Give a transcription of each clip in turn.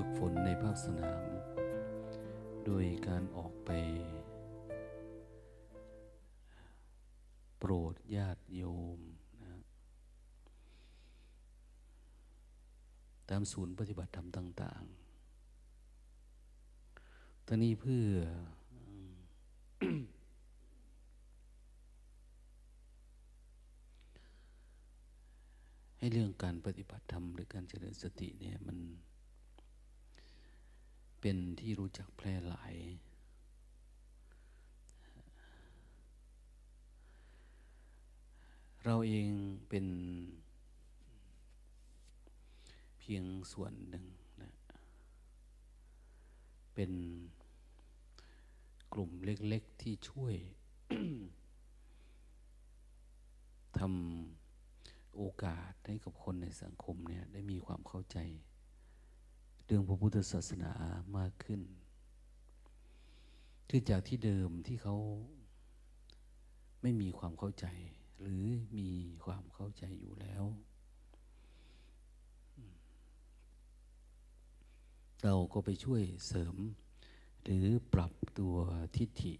ฝึกฝนในภาคสนามโดยการออกไปโปรดญาติโยมนะตามศูนย์ปฏิบัติธรรมต่างๆทั้งนี้เพื่อ ให้เรื่องการปฏิบัติธรรมหรือการเจริญสติเนี่ยมันเป็นที่รู้จักแพร่หลายเราเองเป็นเพียงส่วนหนึ่งนะเป็นกลุ่มเล็กๆที่ช่วย ทำโอกาสให้กับคนในสังคมเนี่ยได้มีความเข้าใจเรื่องพระพุทธศาสนามากขึ้นคือจากที่เดิมที่เขาไม่มีความเข้าใจหรือมีความเข้าใจอยู่แล้วเราก็ไปช่วยเสริมหรือปรับตัวทิฏฐิ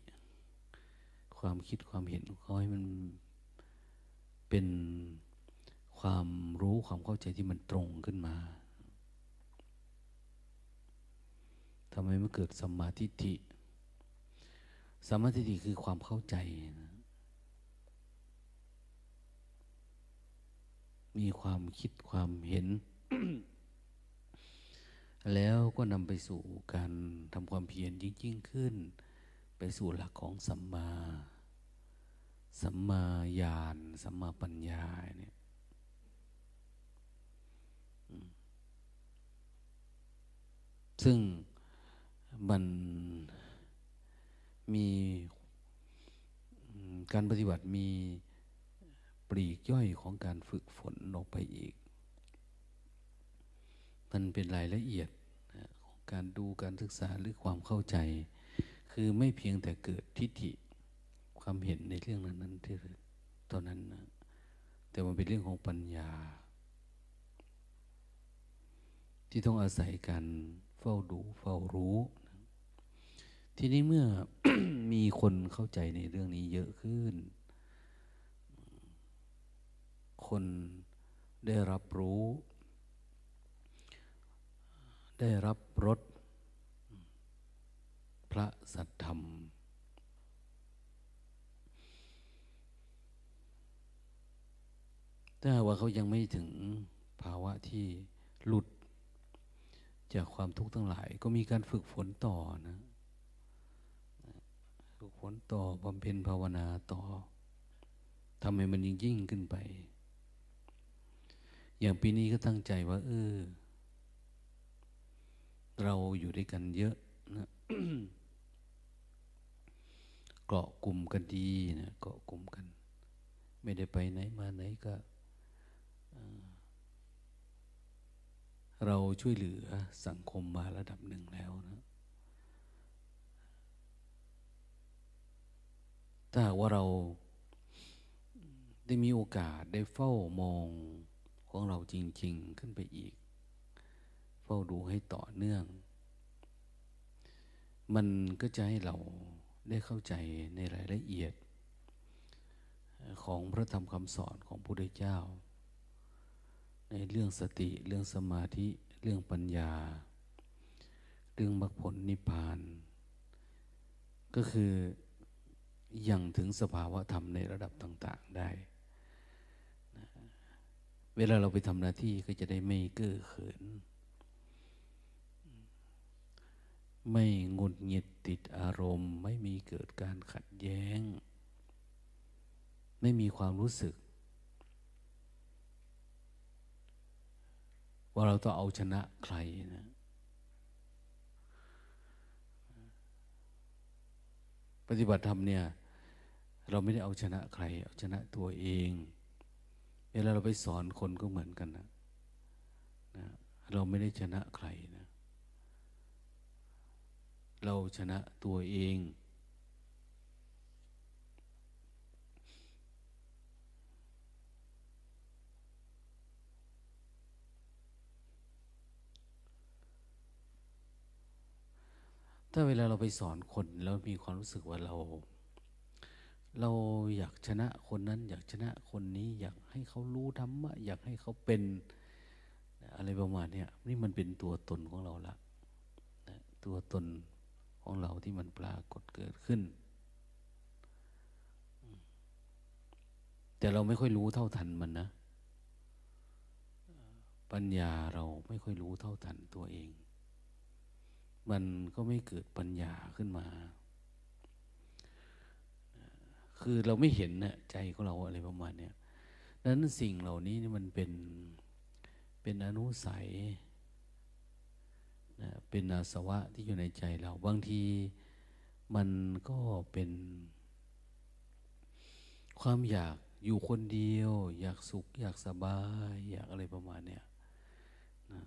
ความคิดความเห็นของเขาให้มันเป็นความรู้ความเข้าใจที่มันตรงขึ้นมาทำให้มันเกิดสัมมาทิฏฐิสัมมาทิฏฐิคือความเข้าใจนะมีความคิดความเห็น แล้วก็นำไปสู่การทำความเพียรยิ่งขึ้นไปสู่หลักของสัมมาญาณสัมมาปัญญาเนี่ยซึ่งมันมีการปฏิบัติมีปลีกย่อยของการฝึกฝนออกไปอีกมันเป็นรายละเอียดของการดูการศึกษาหรือความเข้าใจคือไม่เพียงแต่เกิดทิฏฐิความเห็นในเรื่องนั้นๆที่ตอนนั้นนะแต่มันเป็นเรื่องของปัญญาที่ต้องอาศัยการเฝ้าดูเฝ้ารู้ทีนี้เมื่อ มีคนเข้าใจในเรื่องนี้เยอะขึ้นคนได้รับรู้ได้รับรสพระสัทธรรมถ้าว่าเขายังไม่ถึงภาวะที่หลุดจากความทุกข์ทั้งหลายก็มีการฝึกฝนต่อนะฝึกฝนต่อบำเพ็ญภาวนาต่อทำให้มันยิ่งขึ้นไปอย่างปีนี้ก็ตั้งใจว่าเราอยู่ด้วยกันเยอะนะ เกาะกลุ่มกันดีนะเกาะกลุ่มกันไม่ได้ไปไหนมาไหนก็เราช่วยเหลือสังคมมาระดับหนึ่งแล้วนะถ้าว่าเราได้มีโอกาสได้เฝ้ามองของเราจริงๆขึ้นไปอีกเฝ้าดูให้ต่อเนื่องมันก็จะให้เราได้เข้าใจในรายละเอียดของพระธรรมคำสอนของพระพุทธเจ้าในเรื่องสติเรื่องสมาธิเรื่องปัญญาเรื่องมรรคผลนิพพานก็คือยังถึงสภาวะธรรมในระดับต่างๆได้นะเวลาเราไปทำหน้าที่ก็จะได้ไม่เก้อเขินไม่หงุดหงิดติดอารมณ์ไม่มีเกิดการขัดแย้งไม่มีความรู้สึกว่าเราต้องเอาชนะใครนะปฏิบัติธรรมเนี่ยเราไม่ได้เอาชนะใครเอาชนะตัวเองเวลาเราไปสอนคนก็เหมือนกันนะเราไม่ได้ชนะใครนะเราชนะตัวเอง ถ้าเวลาเราไปสอนคนแล้วมีความรู้สึกว่าเราอยากชนะคนนั้นอยากชนะคนนี้อยากให้เขารู้ธรรมะอยากให้เขาเป็นอะไรประมาณนี้นี่มันเป็นตัวตนของเราละนะตัวตนของเราที่มันปรากฏเกิดขึ้นแต่เราไม่ค่อยรู้เท่าทันมันนะปัญญาเราไม่ค่อยรู้เท่าทันตัวเองมันก็ไม่เกิดปัญญาขึ้นมาคือเราไม่เห็นนะใจของเราอะไรประมาณนี้นั้นสิ่งเหล่านี้มันเป็นอนุสัยนะเป็นอาสวะที่อยู่ในใจเราบางทีมันก็เป็นความอยากอยู่คนเดียวอยากสุขอยากสบายอยากอะไรประมาณเนี้ยนะ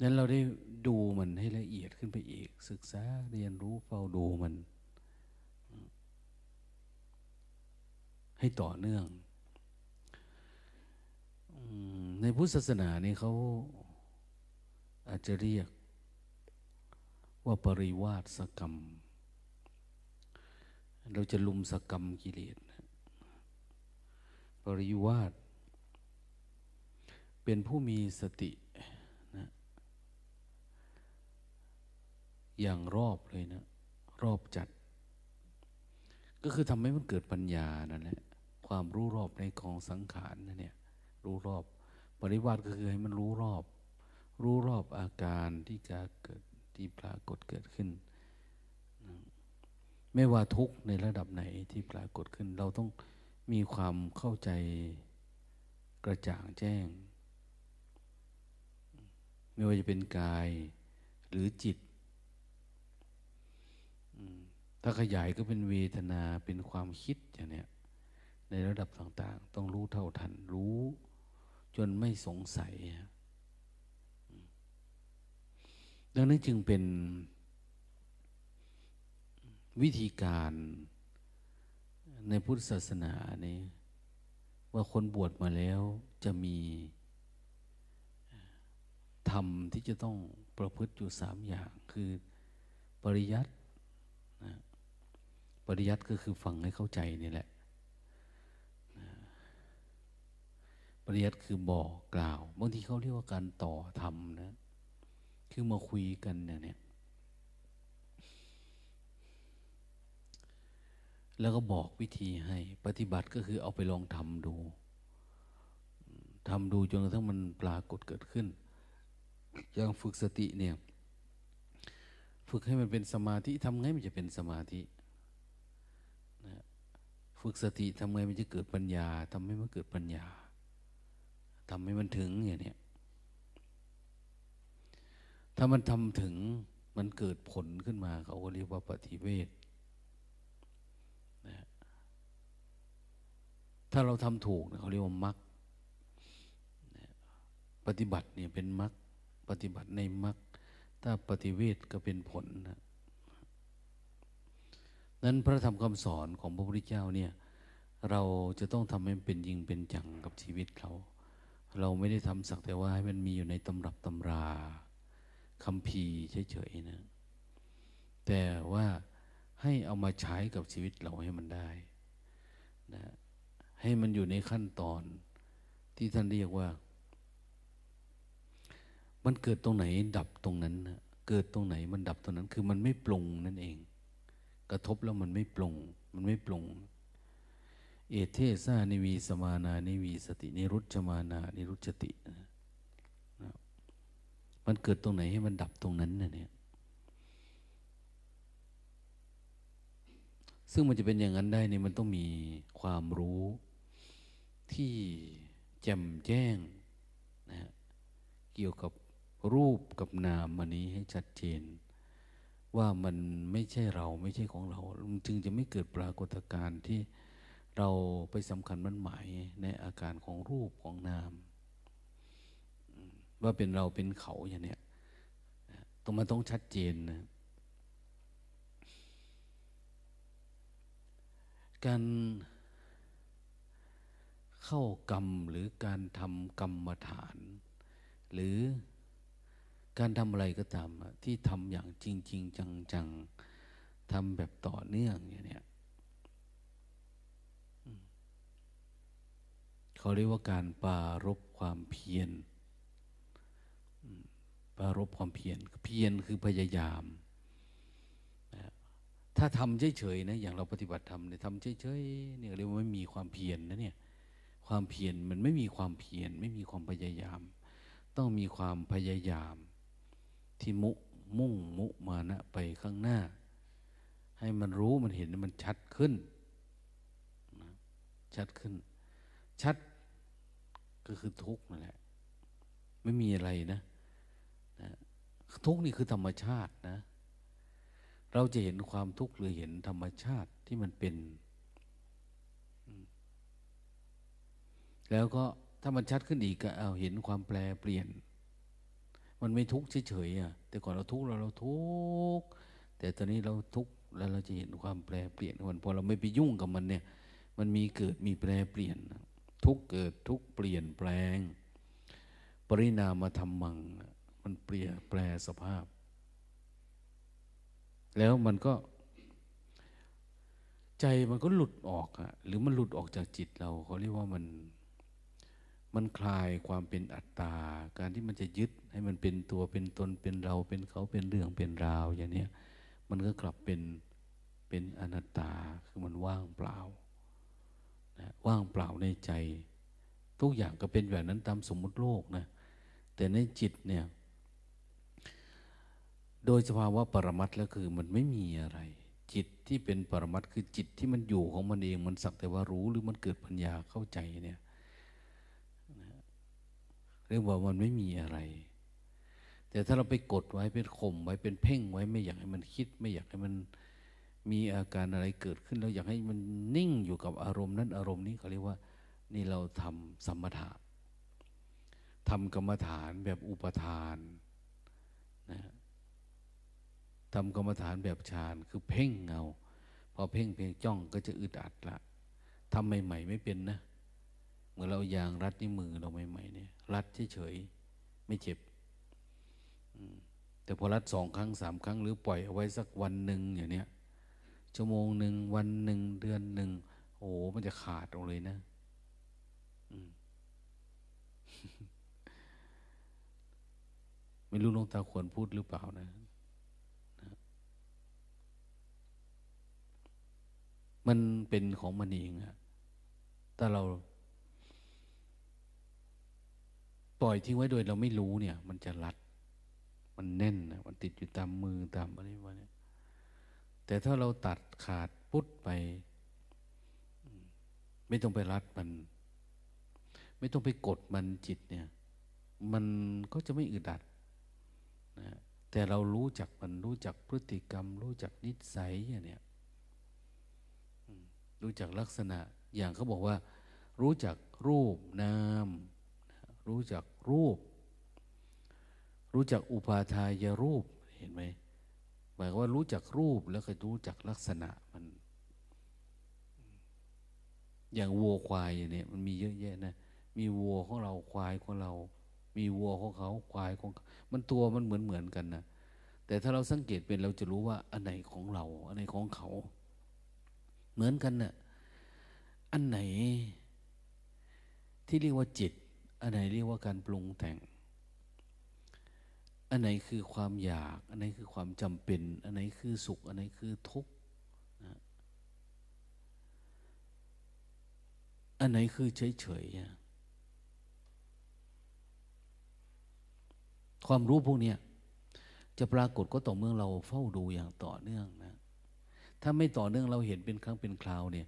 นั้นเราได้ดูมันให้ละเอียดขึ้นไปอีกศึกษาเรียนรู้เฝ้าดูมันให้ต่อเนื่องในพุทธศาสนานี่เขาอาจจะเรียกว่าปริวาสกรรมเราจะลุมสกรรมกิเลสปริวาสเป็นผู้มีสตินะอย่างรอบเลยนะรอบจัดก็คือทำให้มันเกิดปัญญานั่นแหละความรู้รอบในกองสังขารนั่นเนี่ยรู้รอบปริวาสก็คือให้มันรู้รอบอาการที่จะเกิดที่ปรากฏเกิดขึ้นไม่ว่าทุกข์ในระดับไหนที่ปรากฏขึ้นเราต้องมีความเข้าใจกระจ่างแจ้งไม่ว่าจะเป็นกายหรือจิตถ้าขยายก็เป็นเวทนาเป็นความคิดอย่างเนี้ยในระดับต่างๆต้องรู้เท่าทันรู้จนไม่สงสัยดังนั้นจึงเป็นวิธีการในพุทธศาสนานี้ว่าคนบวชมาแล้วจะมีธรรมที่จะต้องประพฤติอยู่สามอย่างคือปริยัตินะปริยัติก็คือฟังให้เข้าใจนี่แหละนะปริยัติคือบอกกล่าวบางทีเขาเรียกว่าการต่อธรรมนะคือมาคุยกันเนี่ยแล้วก็บอกวิธีให้ปฏิบัติก็คือเอาไปลองทำดูจนกระทั่งมันปรากฏเกิดขึ้นอย่างฝึกสติเนี่ยฝึกให้มันเป็นสมาธิทำไงมันจะเป็นสมาธินะฝึกสติทำไงมันจะเกิดปัญญาทำให้มันเกิดปัญญาทำให้มันถึงอย่างเนี้ยถ้ามันทำถึงมันเกิดผลขึ้นมาเขาก็เรียกว่าปฏิเวทถ้าเราทำถูกเขาเรียกว่ามรรคปฏิบัติเนี่ยเป็นมรรคปฏิบัติในมรรคถ้าปฏิเวทก็เป็นผลนะนั้นพระธรรมคำสอนของพระพุทธเจ้าเนี่ยเราจะต้องทำให้เป็นจริงเป็นจังกับชีวิตเราไม่ได้ทำสักแต่ว่าให้มันมีอยู่ในตำรับตำราคัมภีร์เฉยๆนะแต่ว่าให้เอามาใช้กับชีวิตเราให้มันได้นะให้มันอยู่ในขั้นตอนที่ท่านเรียกว่ามันเกิดตรงไหนดับตรงนั้นนะเกิดตรงไหนมันดับตรงนั้นคือมันไม่ปรุงนั่นเองกระทบแล้วมันไม่ปรุงเอเทสานิวีสมานานิวีสตินิรุจจมานานิรุจจตินะมันเกิดตรงไหนให้มันดับตรงนั้นนะเนี่ยซึ่งมันจะเป็นอย่างนั้นได้เนี่ยมันต้องมีความรู้ที่แจ่มแจ้งนะฮะเกี่ยวกับรูปกับนามอันนี้ให้ชัดเจนว่ามันไม่ใช่เราไม่ใช่ของเราจึงจะไม่เกิดปรากฏการณ์ที่เราไปสำคัญมั่นหมายในอาการของรูปของนามว่าเป็นเราเป็นเขาอย่างเนี้ยมันต้องชัดเจนนะการเข้ากรรมหรือการทำกรรมฐานหรือ การทำอะไรก็ตามที่ทำอย่างจริงจริงจังๆทำแบบต่อเนื่องอย่างเนี้ยเขาเรียกว่าการปรารภความเพียรปรารภความเพียรคือพยายามถ้าทำเฉยๆนะอย่างเราปฏิบัติธรรมเนี่ยทำเฉยๆเนี่ยเรียกว่าไม่มีความเพียรนะเนี่ยความเพียรมันไม่มีความเพียรไม่มีความพยายามต้องมีความพยายามที่มุ่งมานะไปข้างหน้าให้มันรู้มันเห็นมันชัดขึ้นนะชัดขึ้นชัดก็คือทุกข์นั่นแหละไม่มีอะไรนะทุกข์นี่คือธรรมชาตินะเราจะเห็นความทุกข์หรือเห็นธรรมชาติที่มันเป็นแล้วก็ถ้ามันชัดขึ้นอีกก็เอาเห็นความแปรเปลี่ยนมันไม่ทุกข์เฉยๆอ่ะแต่ก่อนเราทุกข์เราทุกข์แต่ตอนนี้เราทุกข์แล้วเราจะเห็นความแปรเปลี่ยนมันพอเราไม่ไปยุ่งกับมันเนี่ยมันมีเกิดมีแปรเปลี่ยนทุกข์เกิดทุกข์เปลี่ยนแปลงปริณามธรรมังมันเปลี่ยนแปลสภาพแล้วมันก็ใจมันก็หลุดออกอะหรือมันหลุดออกจากจิตเราเขาเรียกว่ามันคลายความเป็นอัตตาการที่มันจะยึดให้มันเป็นตัวเป็นตนเป็นเราเป็นเขาเป็นเรื่องเป็นราวอย่างเนี้ยมันก็กลับเป็นอนัตตาคือมันว่างเปล่านะว่างเปล่าในใจทุกอย่างก็เป็นแบบนั้นตามสมมุติโลกนะแต่ในจิตเนี่ยโดยสภาวะปรมัตถ์แล้วคือมันไม่มีอะไรจิตที่เป็นปรมัตถ์คือจิตที่มันอยู่ของมันเองมันสักแต่ว่ารู้หรือมันเกิดปัญญาเข้าใจเนี่ยเรียกว่ามันไม่มีอะไรแต่ถ้าเราไปกดไว้เป็นข่มไว้เป็นเพ่งไว้ไม่อยากให้มันคิดไม่อยากให้มันมีอาการอะไรเกิดขึ้นแล้วอยากให้มันนิ่งอยู่กับอารมณ์นั้นอารมณ์นี้เขาเรียกว่านี่เราทำสมถะทำกรรมฐานแบบอุปทานนะทำกรรมฐานแบบฌานคือเพ่งเงาพอเพ่งจ้องก็จะอึดอัดละทำใหม่ๆไม่เป็นนะเหมือนเรายางรัดที่มือเราใหม่ๆเนี่ยรัดเฉยๆไม่เจ็บแต่พอรัด2ครั้ง3ครั้งหรือปล่อยเอาไว้สักวันหนึ่งอย่างเนี้ยชั่วโมงหนึ่งวันหนึ่งเดือนหนึ่งโอ้โหมันจะขาดออกเลยนะไม่รู้หลวงตาควรพูดหรือเปล่านะมันเป็นของมันเองอะแต่เราปล่อยทิ้งไว้โดยเราไม่รู้เนี่ยมันจะรัดมันแน่นนะมันติดอยู่ตามมือตามอะไรวะเนี่ยแต่ถ้าเราตัดขาดปุ๊บไปไม่ต้องไปรัดมันไม่ต้องไปกดมันจิตเนี่ยมันก็จะไม่อึดอัดนะแต่เรารู้จักมันรู้จักพฤติกรรมรู้จักนิสัยอย่างเนี้ยรู้จักลักษณะอย่างเขาบอกว่ารู้จักรูปนามรู้จักรูปรู้จักอุปาทายรูปเห็นไหมหมายว่ารู้จักรูปแล้วก็รู้จักลักษณะมันอย่างวัวควายอย่างนี้มันมีเยอะแยะนะมีวัวของเราควายของเรามีวัวของเขาควายของมันตัวมันเหมือนกันนะแต่ถ้าเราสังเกตเป็นเราจะรู้ว่าอันไหนของเราอันไหนของเขาเหมือนกันนะ่ะอันไหนที่เรียกว่าจิตอันไหนเรียกว่าการปรุงแต่งอันไหนคือความอยากอันไหนคือความจำเป็นอันไหนคือสุขอันไหนคือทุกข์นะอันไหนคือเฉยๆความรู้พวกนี้จะปรากฏก็ต่อเมื่อเราเฝ้าดูอย่างต่อเนื่องนะถ้าไม่ต่อเนื่องเราเห็นเป็นครั้งเป็นคราวเนี่ย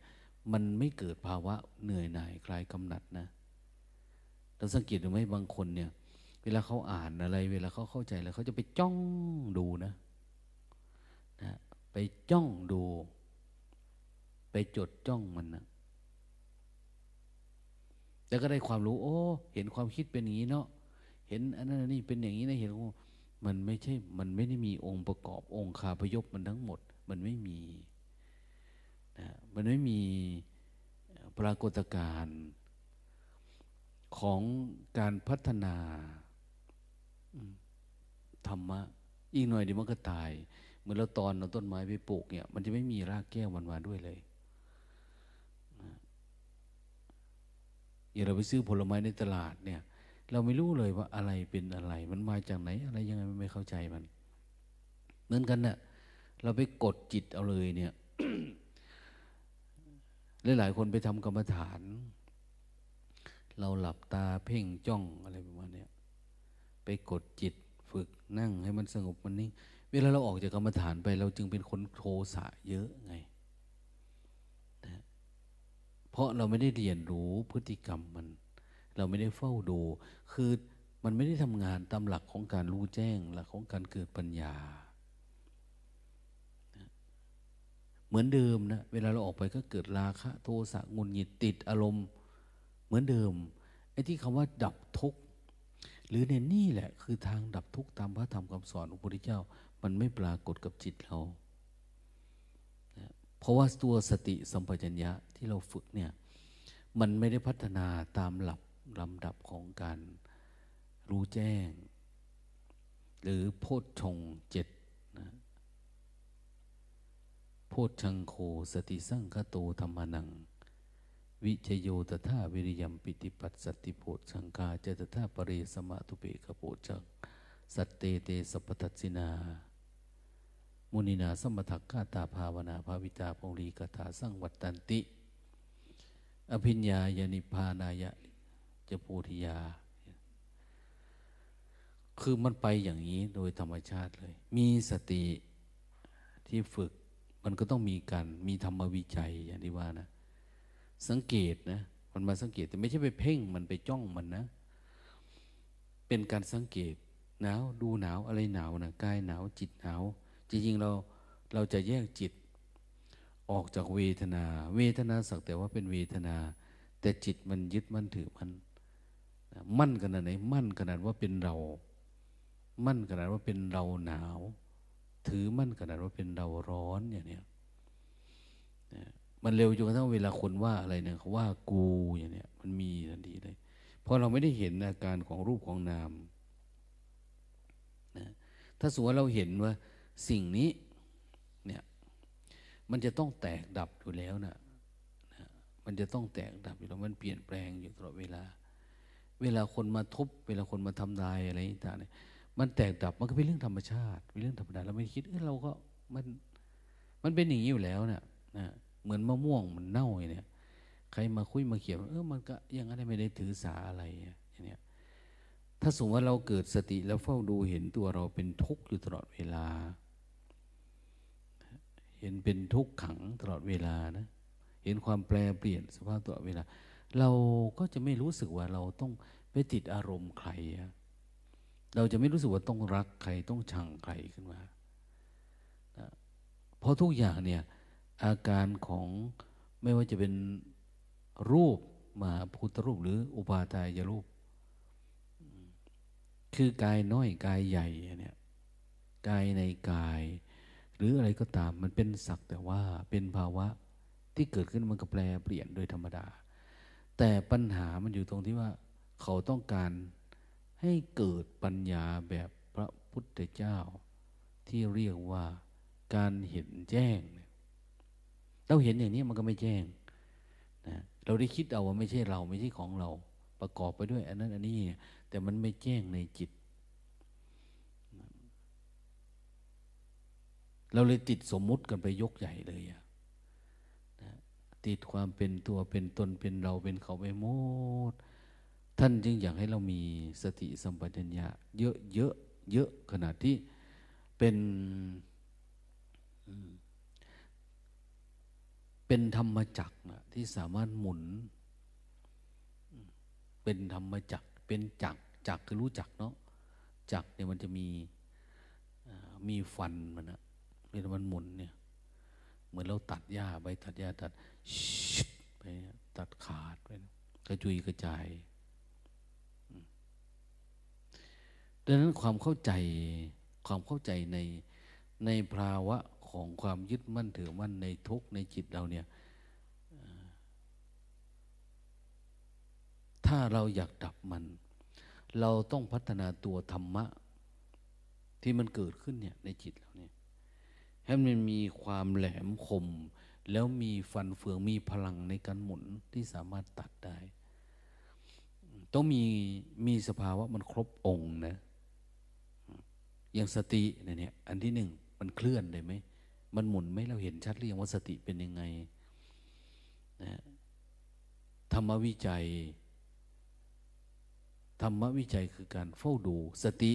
มันไม่เกิดภาวะเหนื่อยหน่ายคลายกำหนัดนะเราสังเกตดูไหมบางคนเนี่ยเวลาเขาอ่านอะไรเวลาเขาเข้าใจอะไรเขาจะไปจ้องดูนะไปจ้องดูไปจดจ้องมันนะแล้วก็ได้ความรู้โอ้เห็นความคิดเป็นอย่างนี้เนาะเห็นอันนั้นนี่เป็นอย่างนี้นะเห็นมันไม่ใช่มันไม่ได้มีองค์ประกอบองค์คาพยพมันทั้งหมดมันไม่มีนะมันไม่มีปรากฏการณ์ของการพัฒนา ธรรมะอีกหน่อยเดี๋ยวมันก็ตายเหมือนเราตอนเราต้นไม้ไปปลูกเนี่ยมันจะไม่มีรากแก้วมันมาด้วยเลยอย่างเราไปซื้อผลไม้ในตลาดเนี่ยเราไม่รู้เลยว่าอะไรเป็นอะไรมันมาจากไหนอะไรยังไงมันไม่เข้าใจมันเหมือนกันน่ะเราไปกดจิตเอาเลยเนี่ย หลายคนไปทำกรรมฐานเราหลับตาเพ่งจ้องอะไรประมาณนี้ไปกดจิตฝึกนั่งให้มันสงบมันนิ่งเวลาเราออกจากกรรมฐานไปเราจึงเป็นคนโทสะเยอะไงนะเพราะเราไม่ได้เรียนรู้พฤติกรรมมันเราไม่ได้เฝ้าดูคือมันไม่ได้ทำงานตามหลักของการรู้แจ้งหลักของการเกิดปัญญานะเหมือนเดิมนะเวลาเราออกไปก็เกิดราคะโทสะงุนงิดติดอารมณ์เหมือนเดิมไอ้ที่คำว่าดับทุกข์หรือในนี่แหละคือทางดับทุกข์ตามพระธรรมคำสอนของพระพุทธเจ้ามันไม่ปรากฏกับจิตเรานะเพราะว่าตัวสติสัมปชัญญะที่เราฝึกเนี่ยมันไม่ได้พัฒนาตามหลักลำดับของการรู้แจ้งหรือโพชฌงค์7นะโพชฌังโคสติสังคโตธัมมานังวิชโยตถาวิริยัมปิติปัสสัตติโพชฌังคาเจตถาปเรสมะทุเปกโพชฌังสัตเตเตสัพพทัสสินามุนินาสัมปทักขาตาภาวนาภาวิตาปองลีกถาสังวัตตันติอภิญญายนิพพานายะเจปูธิยาคือมันไปอย่างนี้โดยธรรมชาติเลยมีสติที่ฝึกมันก็ต้องมีการมีธรรมวิจัยอย่างที่ว่านะสังเกตนะมันมาสังเกตแต่ไม่ใช่ไปเพ่งมันไปจ้องมันนะเป็นการสังเกตหนาวดูหนาวอะไรหนาวนะกายหนาวจิตหนาวจริงๆเราจะแยกจิตออกจากเวทนาเวทนาสักแต่ว่าเป็นเวทนาแต่จิตมันยึดมันถือมันมั่นขนาดไหนมั่นขนาดว่าเป็นเรามั่นขนาดว่าเป็นเราหนาวถือมั่นขนาดว่าเป็นเราร้อนอย่างเนี้ยมันเร็วจนกระทั่งเวลาคนว่าอะไรเนี่ยเขาว่ากูอย่างเนี้ยมันมีทันทีเลยเพราะเราไม่ได้เห็นอาการของรูปของนามนะถ้าสมมุติเราเห็นว่าสิ่งนี้เนี่ยมันจะต้องแตกดับอยู่แล้วนะมันจะต้องแตกดับอยู่แล้วมันเปลี่ยนแปลงอยู่ตลอดเวลาเวลาคนมาทุบเวลาคนมาทำลายอะไรต่างเนี่ยมันแตกดับมันก็เป็นเรื่องธรรมชาติเป็นเรื่องธรรมดาเราไม่คิดเราก็มันเป็นอย่างนี้อยู่แล้วนะเหมือนมะม่วงมันเน่าอย่างเนี้ยใครมาคุยมาเขียนมันก็ยังอะไรไม่ได้ถือสาอะไรอย่างเนี้ยถ้าสมมติว่าเราเกิดสติแล้วเฝ้าดูเห็นตัวเราเป็นทุกข์อยู่ตลอดเวลาเห็นเป็นทุกข์ขังตลอดเวลานะเห็นความแปรเปลี่ยนสภาพตลอดเวลาเราก็จะไม่รู้สึกว่าเราต้องไปติดอารมณ์ใครเราจะไม่รู้สึกว่าต้องรักใครต้องชังใครขึ้นมานะเพราะทุกอย่างเนี่ยอาการของไม่ว่าจะเป็นรูปมหาภูตรูปหรืออุปาทายรูปคือกายน้อยกายใหญ่เนี่ยกายในกายหรืออะไรก็ตามมันเป็นสักแต่ว่าเป็นภาวะที่เกิดขึ้นมันก็แปรเปลี่ยนโดยธรรมดาแต่ปัญหามันอยู่ตรงที่ว่าเขาต้องการให้เกิดปัญญาแบบพระพุทธเจ้าที่เรียกว่าการเห็นแจ้งเราเห็นอย่างนี้มันก็ไม่แจ้งนะเราได้คิดเอาว่าไม่ใช่เราไม่ใช่ของเราประกอบไปด้วยอันนั้นอันนี้แต่มันไม่แจ้งในจิตเราเลยติดสมมุติกันไปยกใหญ่เลยนะติดความเป็นตัวเป็นตนเป็นเราเป็นเขาไปหมดท่านจึงอยากให้เรามีสติสัมปชัญญะเยอะเยอะเยอะขนาดที่เป็นธรรมจักรนะที่สามารถหมุนเป็นธรรมจักรเป็นจักรจักรคือรู้จักเนาะจักรเนี่ยมันจะมีฟันมันนะเวลามันหมุนเนี่ยเหมือนเราตัดหญ้าไปตัดหญ้าตัดไปตัดขาดไปกระจุยกระจายดังนั้นความเข้าใจในภาวะของความยึดมั่นถือมั่นในทุกข์ในจิตเราเนี่ยถ้าเราอยากดับมันเราต้องพัฒนาตัวธรรมะ ที่มันเกิดขึ้นเนี่ยในจิตเราเนี่ยให้มันมีความแหลมคมแล้วมีฟันเฟืองมีพลังในการหมุนที่สามารถตัดได้ต้องมีสภาวะมันครบองค์นะอย่างสติเนี่ยอันที่หนึ่งมันเคลื่อนได้ไหมมันหมุนไหมเราเห็นชัดหรือยังว่าสติเป็นยังไงนะธรรมวิจัยคือการเฝ้าดูสติ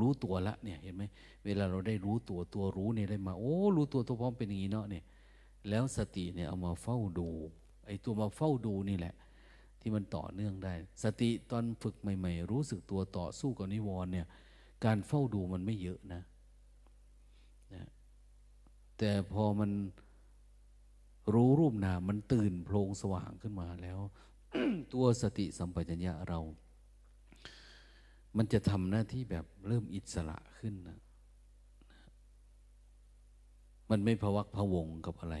รู้ตัวละเนี่ยเห็นไหมเวลาเราได้รู้ตัวรู้เนี่ยได้มาโอ้รู้ตัวพร้อมเป็นอย่างนี้เนาะเนี่ยแล้วสติเนี่ยเอามาเฝ้าดูไอ้ตัวมาเฝ้าดูนี่แหละที่มันต่อเนื่องได้สติตอนฝึกใหม่ๆรู้สึกตัวต่อสู้กับนิวรณ์เนี่ยการเฝ้าดูมันไม่เยอะนะแต่พอมันรู้รูปนามมันตื่นโพลงสว่างขึ้นมาแล้ว ตัวสติสัมปชัญญะเรามันจะทำหน้าที่แบบเริ่มอิสระขึ้นนะมันไม่พะวักพะวงกับอะไร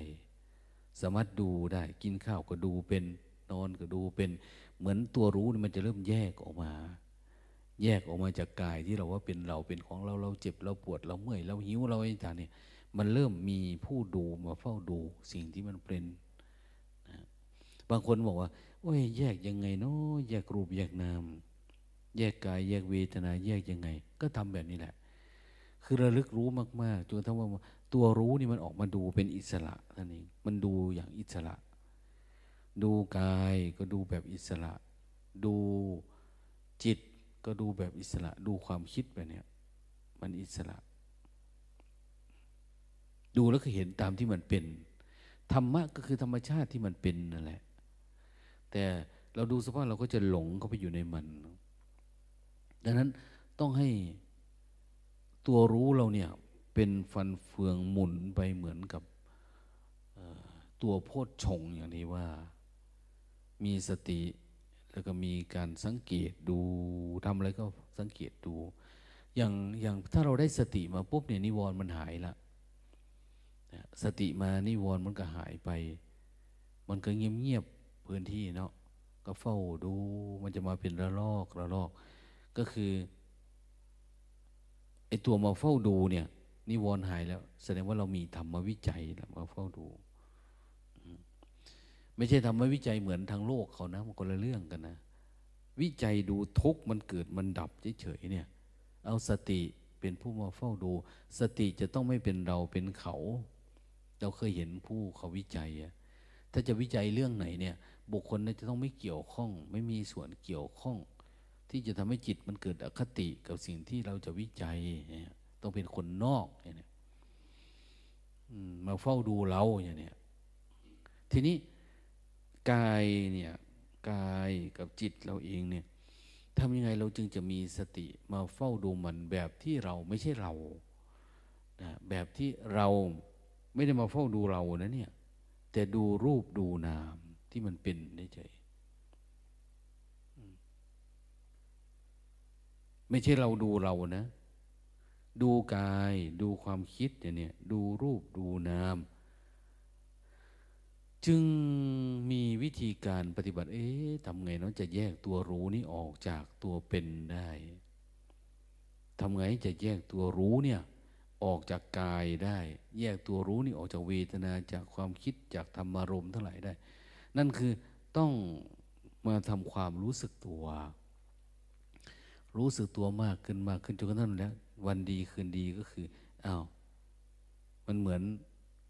สามารถดูได้กินข้าวก็ดูเป็นนอนก็ดูเป็นเหมือนตัวรู้มันจะเริ่มแยกออกมาจากกายที่เราว่าเป็นเราเป็นของเราเราเจ็บเราปวดเราเมื่อยเราหิวเราอะไรต่างเนี่ยมันเริ่มมีผู้ดูมาเฝ้าดูสิ่งที่มันเป็นนะบางคนบอกว่าโอ้ยแยกยังไงเนาะแยกรูปแยกนามแยกกายแยกเวทนาแยกยังไงก็ทำแบบนี้แหละคือระลึกรู้มากๆจนทั้งว่าตัวรู้นี่มันออกมาดูเป็นอิสระนั่นเองมันดูอย่างอิสระดูกายก็ดูแบบอิสระดูจิตก็ดูแบบอิสระดูความคิดแบบนี้มันอิสระดูแล้วก็เห็นตามที่มันเป็นธรรมะก็คือธรรมชาติที่มันเป็นนั่นแหละแต่เราดูสภาพเราก็จะหลงเข้าไปอยู่ในมันดังนั้นต้องให้ตัวรู้เราเนี่ยเป็นฟันเฟืองหมุนไปเหมือนกับตัวโพชฌงค์อย่างนี้ว่ามีสติแล้วก็มีการสังเกตดูทำอะไรก็สังเกตดูอย่างถ้าเราได้สติมาปุ๊บเนี่ยนิวรณ์มันหายละสติมานิวรณ์มันก็หายไปมันก็เงียบพื้นที่เนาะก็เฝ้าดูมันจะมาเป็นระลอกก็คือไอ้ตัวมาเฝ้าดูเนี่ยนิวรณ์หายแล้วแสดงว่าเรามีธรรมวิจัยแล้วมาเฝ้าดูไม่ใช่ธรรมวิจัยเหมือนทางโลกเขานะมันคนละเรื่องกันนะวิจัยดูทุกข์มันเกิดมันดับเฉยๆเนี่ยเอาสติเป็นผู้มาเฝ้าดูสติจะต้องไม่เป็นเราเป็นเขาเราเคยเห็นผู้เขาวิจัยถ้าจะวิจัยเรื่องไหนเนี่ยบุคคลนั้นจะต้องไม่เกี่ยวข้องไม่มีส่วนเกี่ยวข้องที่จะทำให้จิตมันเกิดอคติกับสิ่งที่เราจะวิจัยต้องเป็นคนนอกเนี่ยมาเฝ้าดูเราอย่างเนี่ยทีนี้กายกับจิตเราเองเนี่ยทำยังไงเราจึงจะมีสติมาเฝ้าดูมันแบบที่เราไม่ใช่เรานะแบบที่เราไม่ได้มาเฝ้าดูเรานะเนี่ยแต่ดูรูปดูนามที่มันเป็นได้เฉยไม่ใช่เราดูเรานะดูกายดูความคิดเนี่ยดูรูปดูนามจึงมีวิธีการปฏิบัติทำไงเนาะจะแยกตัวรู้นี่ออกจากตัวเป็นได้ทำไงจะแยกตัวรู้เนี่ยออกจากกายได้แยกตัวรู้นี่ออกจากเวทนาจากความคิดจากธรรมารมณ์ทั้งหลายได้นั่นคือต้องมาทำความรู้สึกตัวมากขึ้นจนกระทั่งแล้ววันดีคืนดีก็คือมันเหมือน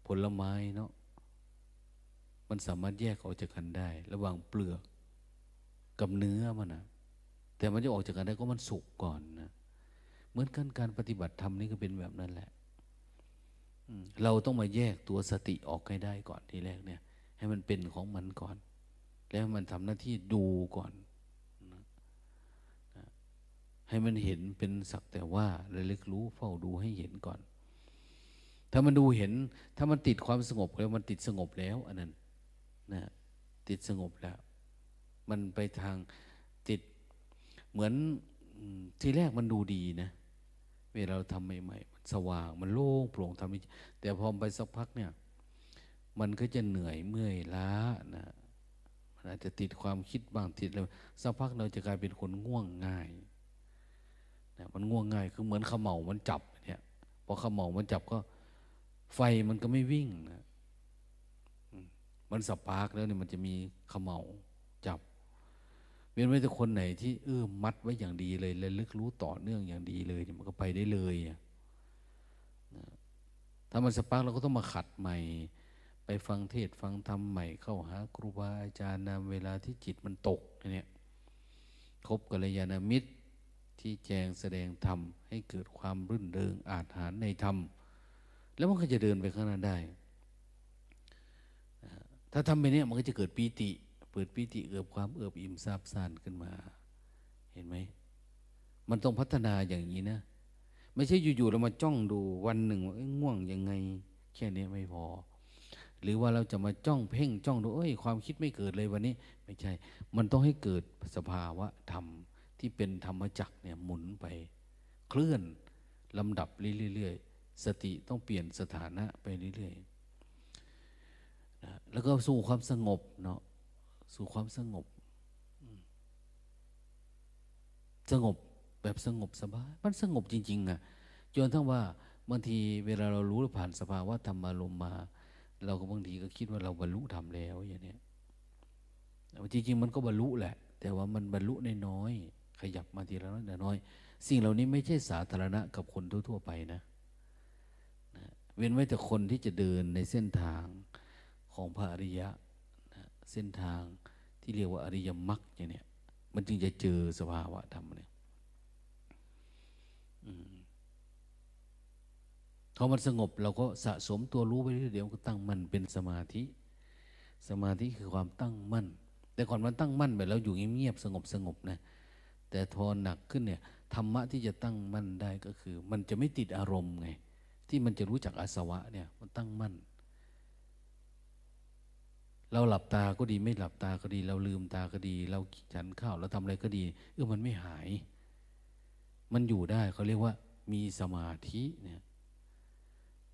ผลไม้เนาะมันสามารถแยกออกจากกันได้ระหว่างเปลือกกับเนื้อมันนะแต่มันจะออกจากกันได้ก็มันสุกก่อนนะเหมือนกันการปฏิบัติธรรมนี่ก็เป็นแบบนั้นแหละเราต้องมาแยกตัวสติออกให้ได้ก่อนทีแรกเนี่ยให้มันเป็นของมันก่อนแล้วมันทำหน้าที่ดูก่อนนะให้มันเห็นเป็นสักแต่ว่าระลึกรู้เฝ้าดูให้เห็นก่อนถ้ามันดูเห็นถ้ามันติดความสงบแล้วมันติดสงบแล้วอันนั้นนะติดสงบแล้วมันไปทางติดเหมือนทีแรกมันดูดีนะเวลาเราทำใหม่ๆมันสว่างมันโล่งโปร่งทำนี่แต่พอไปสักพักเนี่ยมันก็จะเหนื่อยเมื่อยล้านะมันอาจจะติดความคิดบ้างติดแล้วสักพักเราจะกลายเป็นคนง่วงง่าย มันง่วงง่ายคือเหมือนเขม่ามันจับเนี่ยพอเขม่ามันจับก็ไฟมันก็ไม่วิ่งนะมันสปาร์กแล้วเนี่ยมันจะมีเขม่าจับเว้นไว้แต่คนไหนที่มัดไว้อย่างดีเลยและลึกรู้ต่อเนื่องอย่างดีเลยมันก็ไปได้เลยนะถ้ามันสปาร์กเราก็ต้องมาขัดใหม่ไปฟังเทศฟังธรรมใหม่เข้าหาครูบาอาจารย์นำเวลาที่จิตมันตกเนี่ยคบกัลยาณมิตรที่แจงแสดงธรรมให้เกิดความรื่นเริงอาจหาญในธรรมแล้วมันก็จะเดินไปข้างหน้าได้ถ้าทำไปเนี่ยมันก็จะเกิดปีติเปิดปีติเกิดความเอิบอิ่มซาบซ่านขึ้นมาเห็นไหมมันต้องพัฒนาอย่างนี้นะไม่ใช่อยู่ๆเรามาจ้องดูวันหนึ่งว่าง่วงยังไงแค่นี้ไม่พอหรือว่าเราจะมาจ้องเพ่งจ้องดูความคิดไม่เกิดเลยวันนี้ไม่ใช่มันต้องให้เกิดสภาวะธรรมที่เป็นธรรมจักรเนี่ยหมุนไปเคลื่อนลำดับเรื่อยๆสติต้องเปลี่ยนสถานะไปเรื่อยๆนะแล้วก็สู่ความสงบเนาะสู่ความสงบสงบแบบสงบสบายมันสงบจริงๆอ่ะจนทั้งว่าบางทีเวลาเรารู้ผ่านสภาวะธรรมอารมณ์มาเราก็บางทีก็คิดว่าเราบรรลุธรรมแล้วอย่างเนี้ยจริงๆมันก็บรรลุแหละแต่ว่ามันบรรลุน้อยๆขยับมาทีละน้อยๆสิ่งเหล่านี้ไม่ใช่สาธารณะกับคนทั่วๆไปนะเว้นไว้แต่คนที่จะเดินในเส้นทางของพระอริยะเส้นทางที่เรียกว่าอริยมรรคอย่างเนี้ยมันจึงจะเจอสภาวะธรรมเนี่ยพอมันสงบเราก็สะสมตัวรู้ไปเรื่อยเดี๋ยวก็ตั้งมั่นเป็นสมาธิสมาธิคือความตั้งมั่นแต่ก่อนมันตั้งมั่นแบบเราอยู่เงียบๆสงบๆนะแต่พอหนักขึ้นเนี่ยธรรมะที่จะตั้งมั่นได้ก็คือมันจะไม่ติดอารมณ์ไงที่มันจะรู้จักอาสวะเนี่ยมันตั้งมั่นเราหลับตาก็ดีไม่หลับตาก็ดีเราลืมตาก็ดีเราฉันข้าวเราทำอะไรก็ดีมันไม่หายมันอยู่ได้เขาเรียกว่ามีสมาธิเนี่ย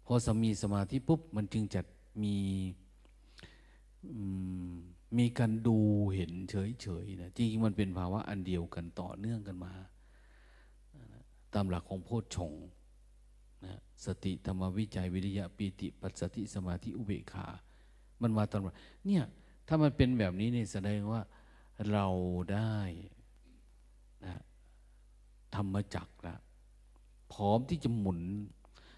พอมีสมาธิปุ๊บมันจึงจะมีการดูเห็นเฉยๆนะจริงๆมันเป็นภาวะอันเดียวกันต่อเนื่องกันมาตามหลักของโพชฌงค์นะสติธรรมวิจัยวิริยะปีติปัสสัทธิสมาธิอุเบกขามันมาตอนเนี่ยถ้ามันเป็นแบบนี้เนี่ยแสดงว่าเราได้นะธรรมจักรละพร้อมที่จะหมุน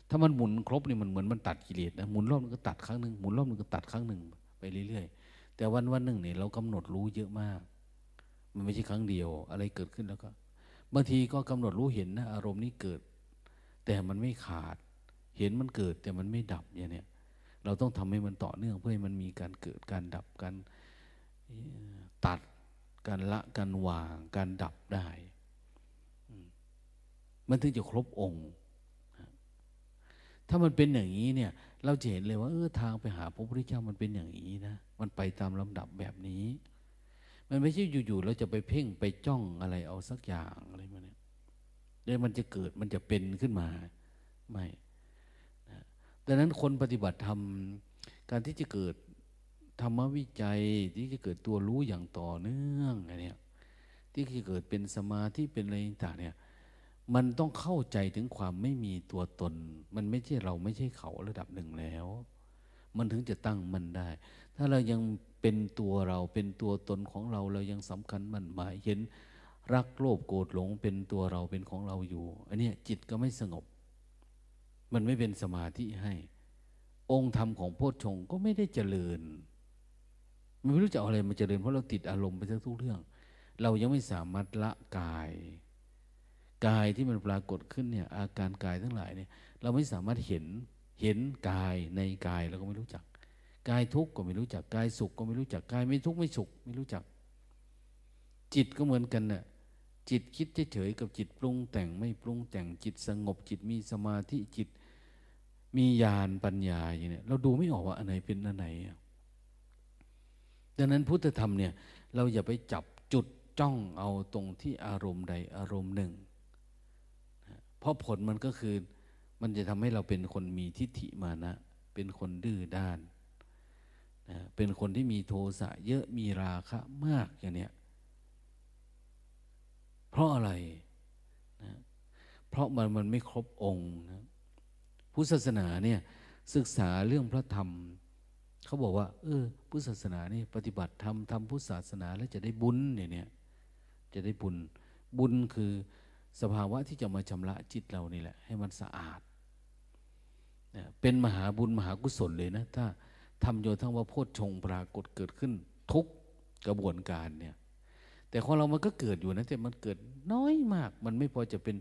ถ้ามันหมุนครบนี่มันเหมือนมันตัดกิเลสนะหมุนรอบนึงก็ตัดครั้งนึงหมุนรอบนึงก็ตัดครั้งนึงไปเรื่อยๆแต่วันหนึ่งเนี่ยเรากำหนดรู้เยอะมากมันไม่ใช่ครั้งเดียวอะไรเกิดขึ้นแล้วก็บางทีก็กำหนดรู้เห็นนะอารมณ์นี้เกิดแต่มันไม่ขาดเห็นมันเกิดแต่มันไม่ดับอย่างเนี้ยเราต้องทำให้มันต่อเนื่องเพื่อให้มันมีการเกิดการดับการตัดการละการวางการดับได้มันถึงจะครบองค์ถ้ามันเป็นอย่างนี้เนี่ยเราจะเห็นเลยว่าทางไปหาพระพุทธเจ้ามันเป็นอย่างนี้นะมันไปตามลำดับแบบนี้มันไม่ใช่อยู่ๆเราจะไปเพ่งไปจ้องอะไรเอาสักอย่างอะไรมาเนี่ยแล้วมันจะเกิดมันจะเป็นขึ้นมาไม่นะดังนั้นคนปฏิบัติธรรมการที่จะเกิดธรรมวิจัยที่จะเกิดตัวรู้อย่างต่อเนื่องอะไรเนี่ยที่จะเกิดเป็นสมาธิเป็นอะไรต่างเนี่ยมันต้องเข้าใจถึงความไม่มีตัวตนมันไม่ใช่เราไม่ใช่เขาระดับหนึ่งแล้วมันถึงจะตั้งมันได้ถ้าเรายังเป็นตัวเราเป็นตัวตนของเราเรายังสำคัญมั่นหมายเห็นรักโลภโกรธหลงเป็นตัวเราเป็นของเราอยู่อันนี้จิตก็ไม่สงบมันไม่เป็นสมาธิให้องค์ธรรมของโพชฌงค์ก็ไม่ได้เจริญไม่รู้จะเอาอะไรมาเจริญเพราะเราติดอารมณ์ไปทุกเรื่องเรายังไม่สามารถละกายที่มันปรากฏขึ้นเนี่ยอาการกายทั้งหลายเนี่ยเราไม่สามารถเห็นกายในกายเราก็ไม่รู้จักกายทุกข์ก็ไม่รู้จักกายสุขก็ไม่รู้จักกายไม่ทุกข์ไม่สุขไม่รู้จักจิตก็เหมือนกันน่ะจิตคิดเฉยๆกับจิตปรุงแต่งไม่ปรุงแต่งจิตสงบจิตมีสมาธิจิตมีญาณปัญญาอย่างเนี้ยเราดูไม่ออกว่าอันไหนเป็นอันไหนดังนั้นพุทธธรรมเนี่ยเราอย่าไปจับจุดจ้องเอาตรงที่อารมณ์ใดอารมณ์หนึ่งเพราะผลมันก็คือมันจะทำให้เราเป็นคนมีทิฏฐิมานะเป็นคนดื้อด้านนะเป็นคนที่มีโทสะเยอะมีราคะมากอย่างเนี้ยเพราะอะไรนะ เพราะมันไม่ครบองค์นะพุทธศาสนาเนี่ยศึกษาเรื่องพระธรรมเขาบอกว่าพุทธศาสนานี่ปฏิบัติธรรมทำพุทธศาสนาแล้วจะได้บุญเนี่ยจะได้บุญบุญคือสภาวะที่จะมาชำระจิตเรานี่แหละให้มันสะอาดนะเป็นมหาบุญมหากุศลเลยนะถ้าทำโยทั้งว่าโพชฌงค์ปรากฏเกิดขึ้นทุกกระบวนการเนี่ยแต่ของเรามันก็เกิดอยู่นะแต่มันเกิดน้อยมากมันไม่พอจะเป็น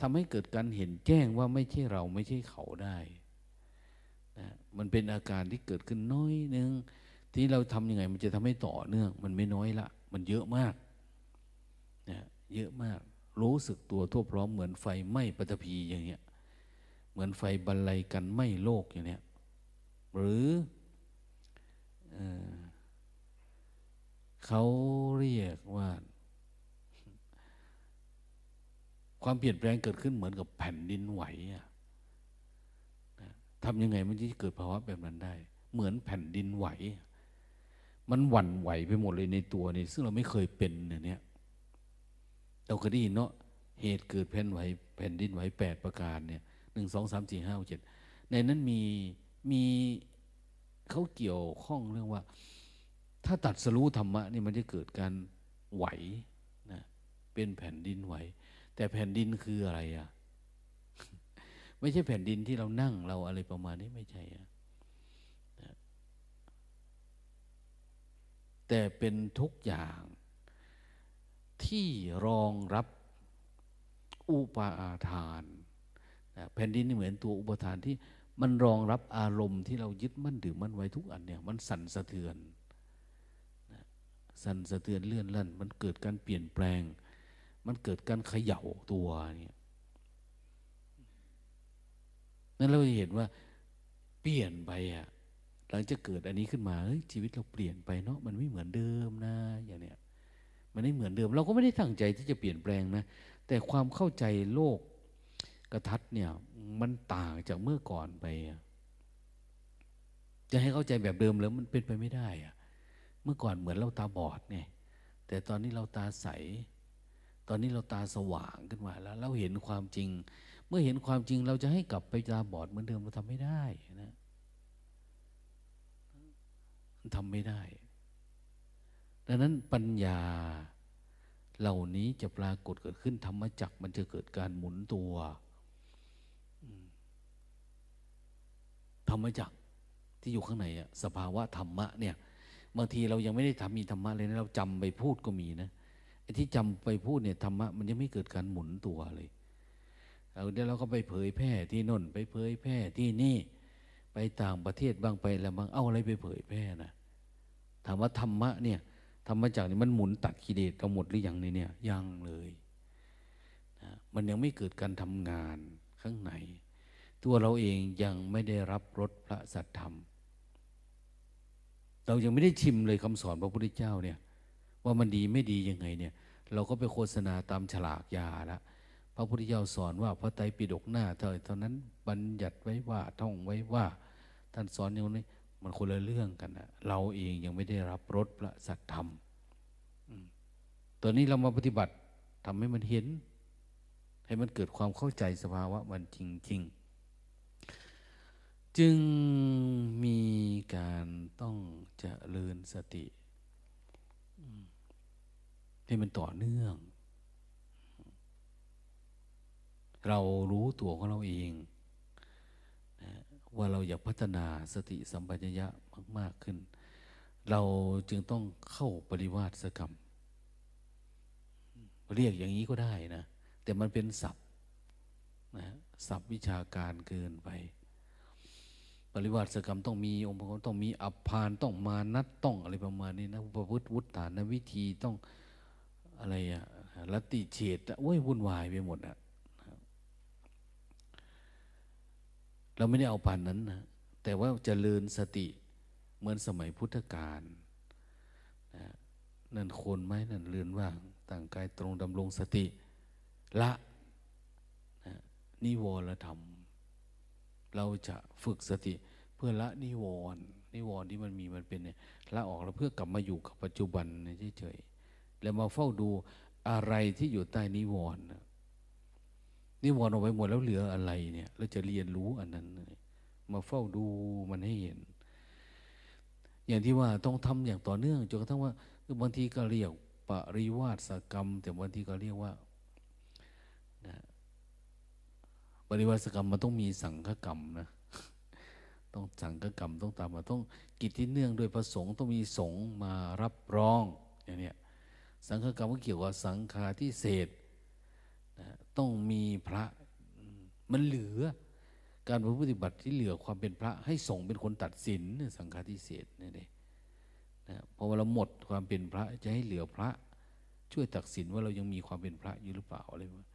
ทำให้เกิดการเห็นแจ้งว่าไม่ใช่เราไม่ใช่เขาได้นะมันเป็นอาการที่เกิดขึ้นน้อยนึงทีนี้เราทำยังไงมันจะทำให้ต่อเนื่องมันไม่น้อยละมันเยอะมากนะเยอะมากรู้สึกตัวทั่วพร้อมเหมือนไฟไหม้ปฐพีอย่างเงี้ยเหมือนไฟบรรลัยกันไหม้โลกอย่างเนี้ยหรือเขาเรียกว่าความเปลี่ยนแปลงเกิดขึ้นเหมือนกับแผ่นดินไหวนะทำยังไงมันจะเกิดภาวะแบบนั้นได้เหมือนแผ่นดินไหวมันหวั่นไหวไปหมดเลยในตัวนี่ซึ่งเราไม่เคยเป็นเนี่ยเราเคยได้ยินเนาะเหตุเกิดแผ่นดินไหว8ประการเนี่ย1 2 3 4 5 6 7ในนั้นมีเขาเกี่ยวข้องเรื่องว่าถ้าตัดสรู้ธรรมะนี่มันจะเกิดการไหวนะเป็นแผ่นดินไหวแต่แผ่นดินคืออะไรอ่ะไม่ใช่แผ่นดินที่เรานั่งเราอะไรประมาณนี้ไม่ใช่อ่ะแต่เป็นทุกอย่างที่รองรับอุปาทานนะแผ่นดินนี่เหมือนตัวอุปาทานที่มันรองรับอารมณ์ที่เรายึดมั่นถือมั่นไว้ทุกอันเนี่ยมันสั่นสะเทือนนะสั่นสะเทือนเลื่อนลั่นมันเกิดการเปลี่ยนแปลงมันเกิดการเขย่าตัวเนี่ยนั่นเราจะเห็นว่าเปลี่ยนไปอะหลังจากเกิดอันนี้ขึ้นมาชีวิตเราเปลี่ยนไปเนาะมันไม่เหมือนเดิมนะอย่างเนี้ยมันไม่เหมือนเดิมเราก็ไม่ได้ตั้งใจที่จะเปลี่ยนแปลงนะแต่ความเข้าใจโลกกระทัดเนี่ยมันต่างจากเมื่อก่อนไปจะให้เข้าใจแบบเดิมแล้วมันเป็นไปไม่ได้อะเมื่อก่อนเหมือนเราตาบอดไงแต่ตอนนี้เราตาใสตอนนี้เราตาสว่างขึ้นมาแล้วเราเห็นความจริงเมื่อเห็นความจริงเราจะให้กลับไปตาบอดเหมือนเดิมเราทำไม่ได้นะทำไม่ได้ดังนั้นปัญญาเหล่านี้จะปรากฏเกิดขึ้นธรรมจักรมันจะเกิดการหมุนตัวธรรมจักรที่อยู่ข้างในอะสภาวะธรรมะเนี่ยบางทีเรายังไม่ได้ทำมีธรรมะเลยนะเราจำไปพูดก็มีนะไอ้ที่จำไปพูดเนี่ยธรรมะมันยังไม่เกิดการหมุนตัวเลยเราก็ไปเผยแพร่ที่โน่นไปเผยแพร่ที่นี่ไปต่างประเทศบ้างไปอะไรบ้างเอาอะไรไปเผยแพร่นะถามว่าธรรมะเนี่ยธรรมจักรนี่มันหมุนตัดกิเลสเอาหมดหรือยังเนี่ยยังเลยนะมันยังไม่เกิดการทำงานข้างในตัวเราเองยังไม่ได้รับรสพระสัทธรรมเรายังไม่ได้ชิมเลยคำสอนพระพุทธเจ้าเนี่ยว่ามันดีไม่ดียังไงเนี่ยเราก็ไปโฆษณาตามฉลากยาละพระพุทธเจ้าสอนว่าพระไตรปิฎกหน้าเท่านั้นบัญญัติไว้ว่าท่องไว้ว่าท่านสอนอย่างนี้มันคนละเรื่องกันนะเราเองยังไม่ได้รับรสพระสัทธรรมตัวนี้เรามาปฏิบัติทำให้มันเห็นให้มันเกิดความเข้าใจสภาวะมันจริงๆจึงมีการต้องเจริญสติให้มันต่อเนื่องเรารู้ตัวของเราเองนะว่าเราอยากพัฒนาสติสัมปชัญญะมากๆขึ้นเราจึงต้องเข้าปริวาสกรรมเรียกอย่างนี้ก็ได้นะแต่มันเป็นศัพท์นะศัพท์วิชาการเกินไปปริวาสกรรมต้องมีองค์ประกอบต้องมีอัปพานต้องมานัตต้องอะไรประมาณนี้นะอุปวุฒิวุฒฐานวิธีต้องอะไรอะลัตติเฉดโอ้ยวุ่นวายไปหมดอะเราไม่ได้เอาปานนั้นนะแต่ว่าเจริญสติเหมือนสมัยพุทธกาลนะนั่นโคนไม้นั่นเรือนว่างต่างกายตรงดำรงสติละนะนิวรธรรมเราจะฝึกสติเพื่อละนิวรณ์ที่มันมีมันเป็นเนี่ยละออกแล้วเพื่อกลับมาอยู่กับปัจจุบันเฉยๆแล้วมาเฝ้าดูอะไรที่อยู่ใต้นิวรณ์ นิวรณ์เอาไว้หมดแล้วเหลืออะไรเนี่ยเราจะเรียนรู้อันนั้นมาเฝ้าดูมันให้เห็นอย่างที่ว่าต้องทำอย่างต่อเนื่องจนกระทั่งว่าบางทีก็เรียกปริวาสกรรมแต่บางทีก็เรียกว่าปริวาสกรรมมันต้องมีสังฆกรรมนะต้องสังฆกรรมต้องตามมาต้องกิจที่เนื่องโดยพระสงฆ์ต้องมีสงฆ์มารับรองอย่างนี้สังฆกรรมก็เกี่ยวกับสังฆาทิเศษต้องมีพระมันเหลือการปฏิบัติที่เหลือความเป็นพระให้สงฆ์เป็นคนตัดสินสังฆาทิเศษนี่เองพอเราหมดความเป็นพระจะให้เหลือพระช่วยตัดสินว่าเรายังมีความเป็นพระอยู่หรือเปล่าอะไรมา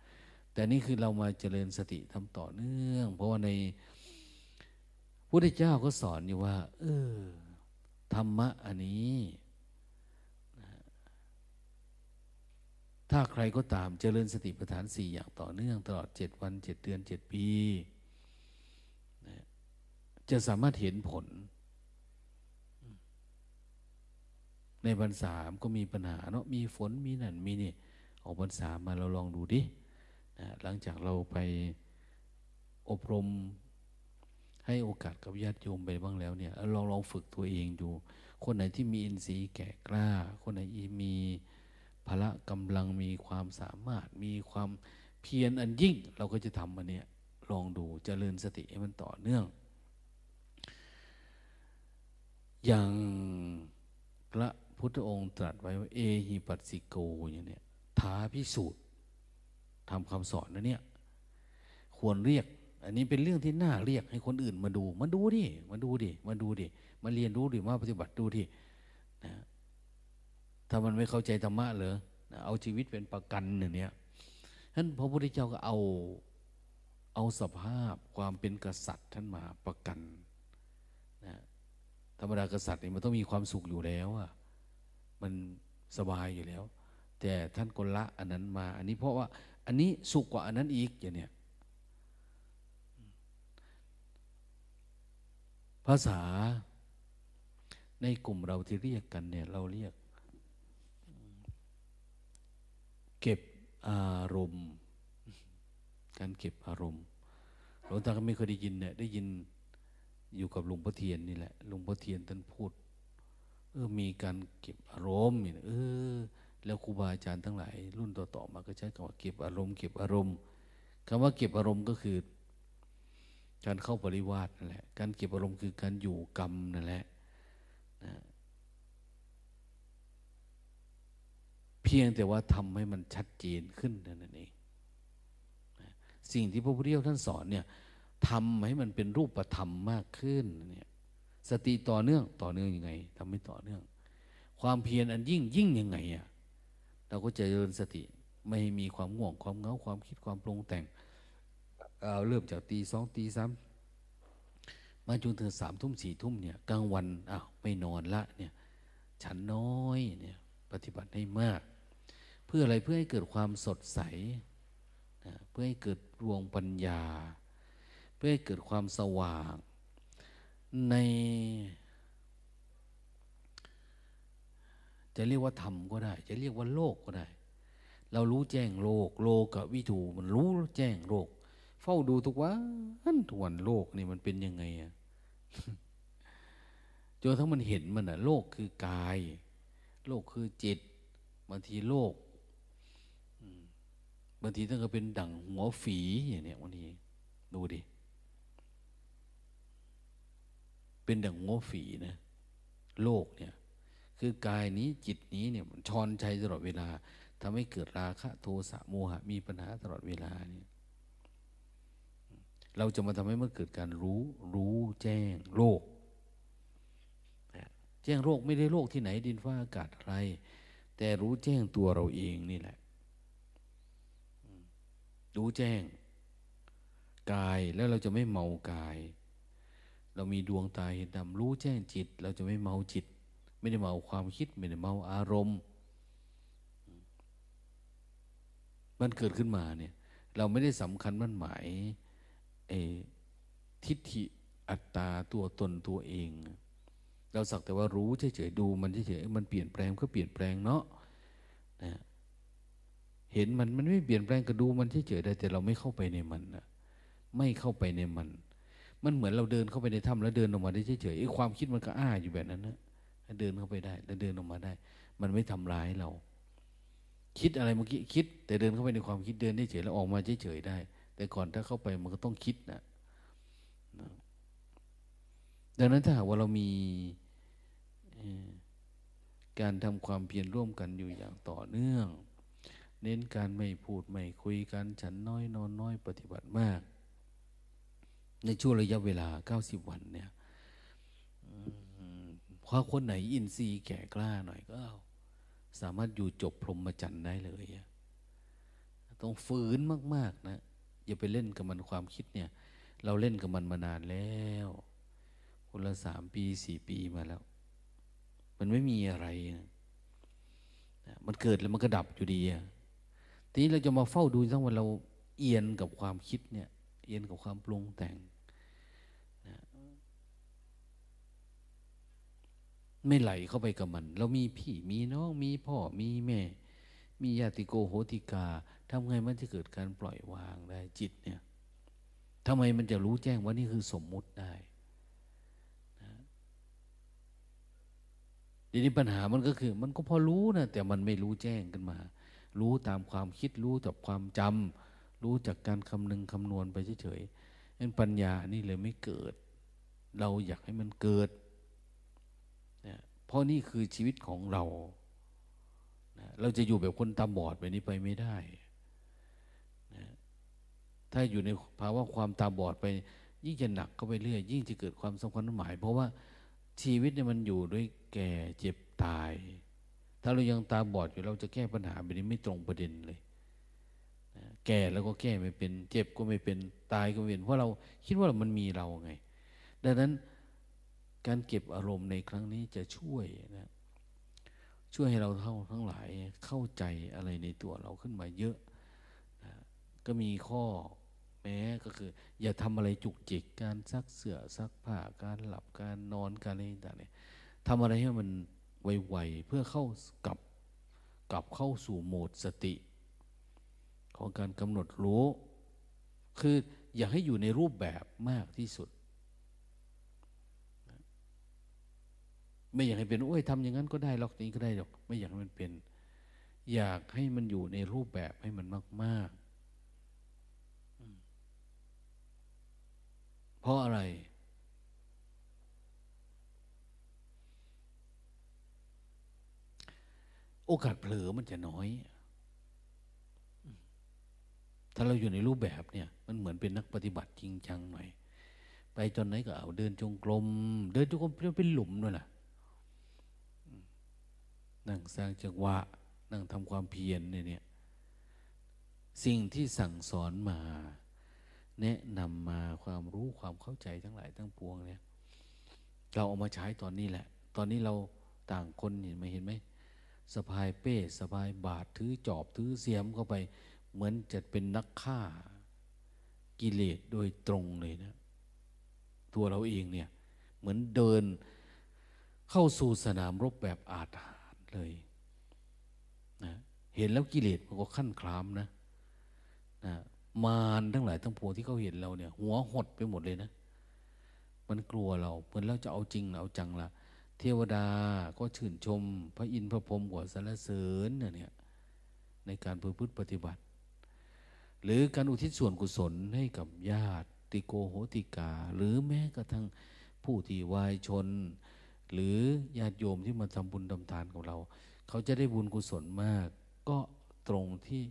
แต่นี่คือเรามาเจริญสติทำต่อเนื่องเพราะว่าในพุทธเจ้าก็สอนอยู่ว่าธรรมะอันนี้ถ้าใครก็ตามเจริญสติปัฏฐาน4อย่างต่อเนื่องตลอด7วัน7เดือน7ปีจะสามารถเห็นผลในพรรษาก็มีปัญหาเนาะมีฝนมีนั่นมีนี่ออกพรรษามาเราลองดูดิหลังจากเราไปอบรมให้โอกาสกับญาติโยมไปบ้างแล้วเนี่ยลองฝึกตัวเองดูคนไหนที่มีอินทรีย์แก่กล้าคนไหนมีพละกำลังมีความสามารถมีความเพียรอันยิ่งเราก็จะทำอันเนี้ยลองดูเจริญสติให้มันต่อเนื่องอย่างพระพุทธองค์ตรัสไว้ว่าเอหิปัสสิโกอย่างเนี้ยท้าพิสูจน์ทำคำสอนนะเนี่ยควรเรียกอันนี้เป็นเรื่องที่น่าเรียกให้คนอื่นมาดูดิมาเรียนรู้ดิมาปฏิบัติดูดินะถ้ามันไม่เข้าใจธรรมะเหรอเอาชีวิตเป็นประกันอย่างเนี้ยฉะนั้นพระพุทธเจ้าก็เอาสภาพความเป็นกษัตริย์ท่านมาประกันนะธรรมดากษัตริย์นี่มันต้องมีความสุขอยู่แล้วอ่ะมันสบายอยู่แล้วแต่ท่านก็ละอันนั้นมาอันนี้เพราะว่าอันนี้สุขกว่าอันนั้นอีกอย่างเนี้ยภาษาในกลุ่มเราที่เรียกกันเนี่ยเราเรียกเก็บอารมณ์การเก็บอารมณ์หลวงตาก็ไม่เคยได้ยินเนี่ยได้ยินอยู่กับหลวงพ่อเทียนนี่แหละหลวงพ่อเทียนท่านพูดมีการเก็บอารมณ์เนี่ยแล้วครูบาอาจารย์ทั้งหลายรุ่นต่อๆมาก็ใช้คำว่าเก็บอารมณ์คำว่าเก็บอารมณ์ก็คือการเข้าปริวาสนั่นแหละการเก็บอารมณ์คือการอยู่กรรมนั่นแหละนะเพียงแต่ว่าทำให้มันชัดเจนขึ้นนั่นเองนะสิ่งที่พระพุทธเจ้าท่านสอนเนี่ยทำให้มันเป็นรูปธรรมมากขึ้นเนี่ยสติต่อเนื่องยังไงทำให้ต่อเนื่องความเพียรอันยิ่งยังไงอ่ะเราก็จะเจริญสติไม่ให้มีความง่วงความเหงาความคิดความปรุงแต่งเริ่มจากตีสองตีสามมาจนถึงสามทุ่มสี่ทุ่มเนี่ยกลางวันไม่นอนละเนี่ยฉันน้อยเนี่ยปฏิบัติให้มากเพื่ออะไรเพื่อให้เกิดความสดใสนะเพื่อให้เกิดดวงปัญญาเพื่อให้เกิดความสว่างในจะเรียกว่าธรรมก็ได้จะเรียกว่าโลกก็ได้เรารู้แจ้งโลกโลกะวิถูมันรู้แจ้งโลกเฝ้าดูทุกวันโลกนี่มันเป็นยังไงอะจนทั้งมันเห็นมันอะโลกคือกายโลกคือจิตบางทีโลกบางทีตั้งก็เป็นดั่งหัวฝีอย่างเนี้ยบางทีดูดิเป็นดั่งหัวฝีนะโลกเนี่ยคือกายนี้จิตนี้เนี่ยมันชอนใจตลอดเวลาทำให้เกิดราคะโทสะโมหะมีปัญหาตลอดเวลาเนี่ยเราจะมาทำให้มันเกิดการรู้แจ้งโลกแจ้งโลกไม่ได้โลกที่ไหนดินฟ้าอากาศอะไรแต่รู้แจ้งตัวเราเองนี่แหละรู้แจ้งกายแล้วเราจะไม่เมากายเรามีดวงตาเห็นธรรมรู้แจ้งจิตเราจะไม่เมาจิตไม่ได้เมาความคิดไม่ได้เมาอารมณ์มันเกิดขึ้นมาเนี่ยเราไม่ได้สำคัญมั่นหมายทิฏฐิอัตตาตัวตนตัวเองเราสักแต่ว่ารู้เฉยๆดูมันเฉยๆมันเปลี่ยนแปลงก็เปลี่ยนแปลงเนาะนะ เห็นมันไม่เปลี่ยนแปลงก็ดูมันเฉยๆได้แต่เราไม่เข้าไปในมันนะไม่เข้าไปในมันเหมือนเราเดินเข้าไปในถ้ำแล้วเดินออกมาได้เฉยๆไอ้ความคิดมันก็อ้าอยู่แบบนั้นนะเดินเข้าไปได้แล้วเดินออกมาได้มันไม่ทำร้ายเราคิดอะไรเมื่อกี้คิดแต่เดินเข้าไปในความคิดเดินได้เฉยแล้วออกมาเฉยๆได้แต่ก่อนถ้าเข้าไปมันก็ต้องคิดนะดังนั้นถ้าหากว่าเรามีการทำความเพียรร่วมกันอยู่อย่างต่อเนื่องเน้นการไม่พูดไม่คุยกันฉันน้อยนอนน้อยปฏิบัติมากในช่วงระยะเวลา90วันเนี่ยพอคนไหนอินทรีย์แก่กล้าหน่อยก็สามารถอยู่จบพรหมจรรย์ได้เลยต้องฝืนมากๆนะอย่าไปเล่นกับมันความคิดเนี่ยเราเล่นกับมันมานานแล้วคนละ3 ปี 4 ปีมาแล้วมันไม่มีอะไรนะมันเกิดแล้วมันก็ดับอยู่ดีทีนี้เราจะมาเฝ้าดูทั้งวันเราเอียนกับความคิดเนี่ยเอียนกับความปรุงแต่งไม่ไหลเข้าไปกับมันเรามีพี่มีน้องมีพ่อมีแม่มีญาติโกโหติกาทำไงมันจะเกิดการปล่อยวางได้จิตเนี่ยทำไมมันจะรู้แจ้งว่านี่คือสมมุติได้นะทีนี้ปัญหามันก็คือมันก็พอรู้นะแต่มันไม่รู้แจ้งกันมารู้ตามความคิดรู้จากความจำรู้จากการคำนึงคำนวณไปเฉยๆงั้นปัญญานี่เลยไม่เกิดเราอยากให้มันเกิดเพราะนี่คือชีวิตของเราเราจะอยู่แบบคนตาบอดแบบนี้ไปไม่ได้ถ้าอยู่ในภาวะความตาบอดไปยิ่งจะหนักเข้าไปเรื่อยยิ่งจะเกิดความสำคัญหมายเพราะว่าชีวิตเนี่ยมันอยู่ด้วยแก่เจ็บตายถ้าเรายังตาบอดอยู่เราจะแก้ปัญหาแบบนี้ไม่ตรงประเด็นเลยแก่แล้วก็แก้ไม่เป็นเจ็บก็ไม่เป็นตายก็ไม่เป็นเพราะเราคิดว่ามันมีเราไงดังนั้นการเก็บอารมณ์ในครั้งนี้จะช่วยนะช่วยให้เราทั้งหลายเข้าใจอะไรในตัวเราขึ้นมาเยอะนะก็มีข้อแม้ก็คืออย่าทำอะไรจุกจิกการซักเสื้อซักผ้าการหลับการนอนการอะไรต่างเนี่ยทำอะไรให้มันไวๆเพื่อเข้ากลับเข้าสู่โหมดสติของการกำหนดรู้คืออย่าให้อยู่ในรูปแบบมากที่สุดไม่อยากให้เป็นโอ้ยทำอย่างนั้นก็ได้หรอกนี้ก็ได้หรอกไม่อยากให้มันเป็นอยากให้มันอยู่ในรูปแบบให้มันมากๆเพราะอะไรโอกาสเผลอมันจะน้อยถ้าเราอยู่ในรูปแบบเนี่ยมันเหมือนเป็นนักปฏิบัติจริงจังหน่อยไปจนไหนก็เอาเดินจงกรมเป็นหลุมด้วยล่ะนั่งสร้างจังหวะนั่งทำความเพียรเนี่ยสิ่งที่สั่งสอนมาแนะนำมาความรู้ความเข้าใจทั้งหลายทั้งปวงเนี่ยเราเอามาใช้ตอนนี้แหละตอนนี้เราต่างคนเห็นไหมสะพายเป้สะพายบาตรถือจอบถือเสียมเข้าไปเหมือนจะเป็นนักฆ่ากิเลสโดยตรงเลยนะตัวเราเองเนี่ยเหมือนเดินเข้าสู่สนามรบแบบอาถรรพ์เลยนะเห็นแล้วกิเลสมันก็ขั้นคลามนะมารทั้งหลายทั้งปวงที่เขาเห็นเราเนี่ยหัวหดไปหมดเลยนะมันกลัวเราเหมือนเราจะเอาจริงเอาจังละเทวดาก็ชื่นชมพระอินทร์พระพรหมก็สรรเสริญเนี่ยในการประพฤติปฏิบัติหรือการอุทิศส่วนกุศลให้กับญาติติโกโหติกาหรือแม้กระทั่งผู้ที่วายชนหรือญาติโยมที่มาทำบุญทำทานกับเราเขาจะได้บุญกุศลมากก็ตรงที่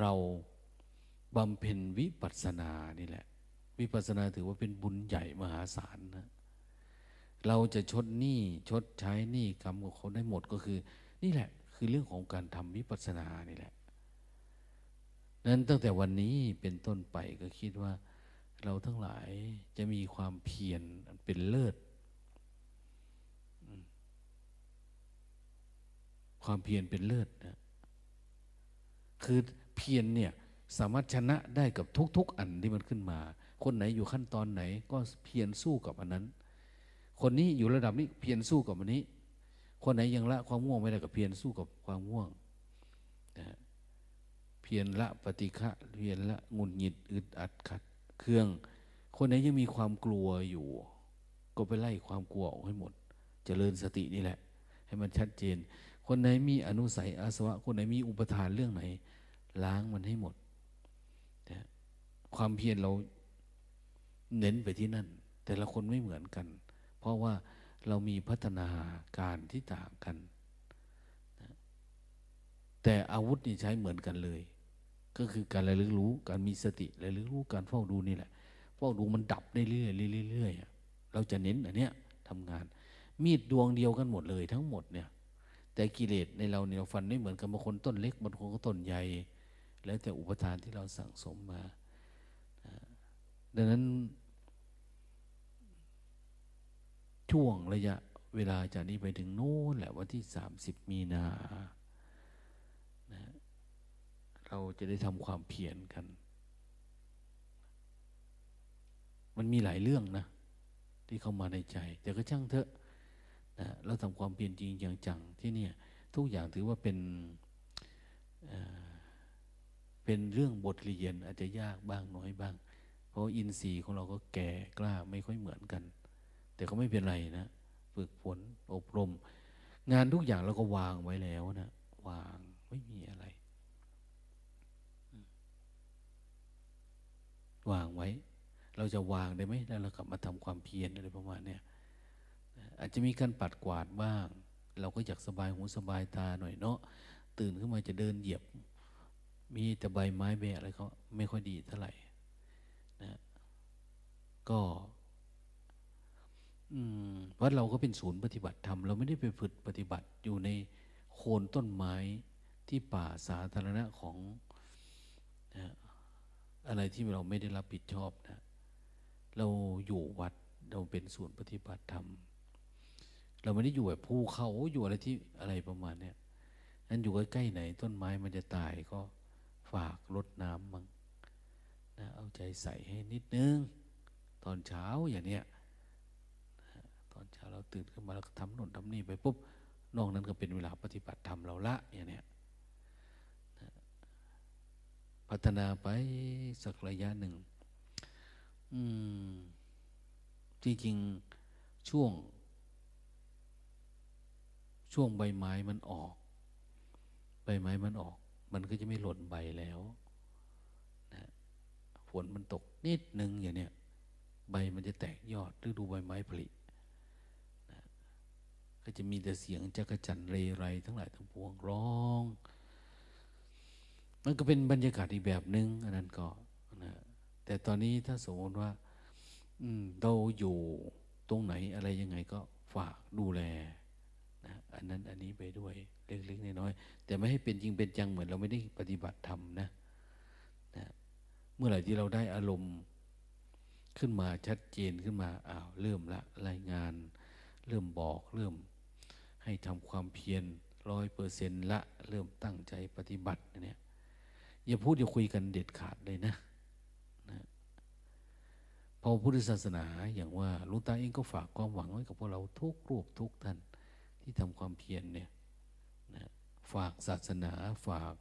เราบำเพ็ญวิปัสสนานี่แหละวิปัสสนาถือว่าเป็นบุญใหญ่มหาศาลนะเราจะชดหนี้ชดใช้หนี้กรรมของเขาได้หมดก็คือนี่แหละคือเรื่องของการทำวิปัสสนานี่แหละนั้นตั้งแต่วันนี้เป็นต้นไปก็คิดว่าเราทั้งหลายจะมีความเพียรเป็นเลิศความเพียรเป็นเลิศนะคือเพียรเนี่ยสามารถชนะได้กับทุกๆอันที่มันขึ้นมาคนไหนอยู่ขั้นตอนไหนก็เพียรสู้กับอันนั้นคนนี้อยู่ระดับนี้เพียรสู้กับอันนี้คนไหนยังละความง่วงไม่ได้ก็เพียรสู้กับความง่วงนะ พียรละปฏิฆะเพียรละงุนหงิดอึดอัดขัดเครื่องคนไหนยังมีความกลัวอยู่ก็ไปไล่ความกลัวออกให้หมดเจริญสตินี่แหละให้มันชัดเจนคนไหนมีอนุสัยอาสวะคนไหนมีอุปทานเรื่องไหนล้างมันให้หมดนะความเพียรเราเน้นไปที่นั่นแต่ละคนไม่เหมือนกันเพราะว่าเรามีพัฒนาการที่ต่างกันนะแต่อาวุธนี่ใช้เหมือนกันเลยก็คือการระลึกรู้การมีสติระลึกรู้การเฝ้าดูนี่แหละเฝ้าดูมันดับได้เรื่อยๆเรื่อยๆเราจะเน้นอันเนี้ยทำงานมีดดวงเดียวกันหมดเลยทั้งหมดเนี่ยแต่กิเลสในเราเนี่ยฟันไม่เหมือนกันบางคนต้นเล็กบางคนก็ต้นใหญ่แล้วแต่อุปทานที่เราสั่งสมมาดังนั้นช่วงระยะเวลาจากนี้ไปถึงโน้นแหละวันที่30 มีนาเราจะได้ทำความเพียรกันมันมีหลายเรื่องนะที่เข้ามาในใจแต่ก็ช่างเถอะนะเราทำความเพียรจริงอย่างจังที่นี่ทุกอย่างถือว่าเป็นเรื่องบทเรียนอาจจะยากบ้างน้อยบ้างเพราะอินทรีย์ของเราก็แก่กล้าไม่ค่อยเหมือนกันแต่ก็ไม่เป็นไรนะฝึกฝนอบรมงานทุกอย่างเราก็วางไว้แล้วนะวางไม่มีอะไรวางไว้เราจะวางได้ไหมแล้วเรากลับมาทำความเพียรอะไรประมาณเนี้ยอาจจะมีการปัดกวาดบ้างเราก็อยากสบายหูสบายตาหน่อยเนาะตื่นขึ้นมาจะเดินเหยียบมีแต่ใบไม้แบะอะไรก็ไม่ค่อยดีเท่าไหร่นะก็วัดเราก็เป็นศูนย์ปฏิบัติธรรมเราไม่ได้ไปฝึกปฏิบัติอยู่ในโคนต้นไม้ที่ป่าสาธารณะของนะอะไรที่เราไม่ได้รับผิดชอบนะเราอยู่วัดเราเป็นศูนย์ปฏิบัติธรรมเราไม่ได้อยู่แบบภูเขาอยู่อะไรที่อะไรประมาณเนี้ยนั้นอยู่ใกล้ๆไหนต้นไม้มันจะตายก็ฝากรดน้ำมั่งนะเอาใจใส่ให้นิดนึงตอนเช้าอย่างเนี้ยตอนเช้าเราตื่นขึ้นมาแล้วก็ทำโน่นทำนี่ไปปุ๊บนอกนั้นก็เป็นเวลาปฏิบัติธรรมเราละอย่างเนี้ยพัฒนาไปสักระยะหนึ่งจริงๆช่วงใบไม้มันออกใบไม้มันออกมันก็จะไม่หล่นใบแล้วนะฝนมันตกนิดนึงอย่างเนี้ยใบมันจะแตกยอดฤดูใบไม้ผลินะก็จะมีแต่เสียงจักจั่นเรไรทั้งหลายทั้งปวงร้องมันก็เป็นบรรยากาศอีกแบบนึงอันนั้นก็นะแต่ตอนนี้ถ้าสมมติว่าเราอยู่ตรงไหนอะไรยังไงก็ฝากดูแลนะอันนั้นอันนี้ไปด้วยเล็กๆน้อยๆแต่ไม่ให้เป็นจริงเป็นจังเหมือนเราไม่ได้ปฏิบัติธรรมนะนะเมื่อไหร่ที่เราได้อารมณ์ขึ้นมาชัดเจนขึ้นมาอ้าวเริ่มละรายงานเริ่มบอกเริ่มให้ทำความเพียร 100% ละเริ่มตั้งใจปฏิบัติเนี่ยอย่าพูดอย่าคุยกันเด็ดขาดเลยนะพอพุทธศาสนาอย่างว่าหลวงตาเองก็ฝากความหวังไว้กับพวกเราทุกรูปทุกท่านที่ทำความเพียรเนี่ยนะฝากศาสนาฝาก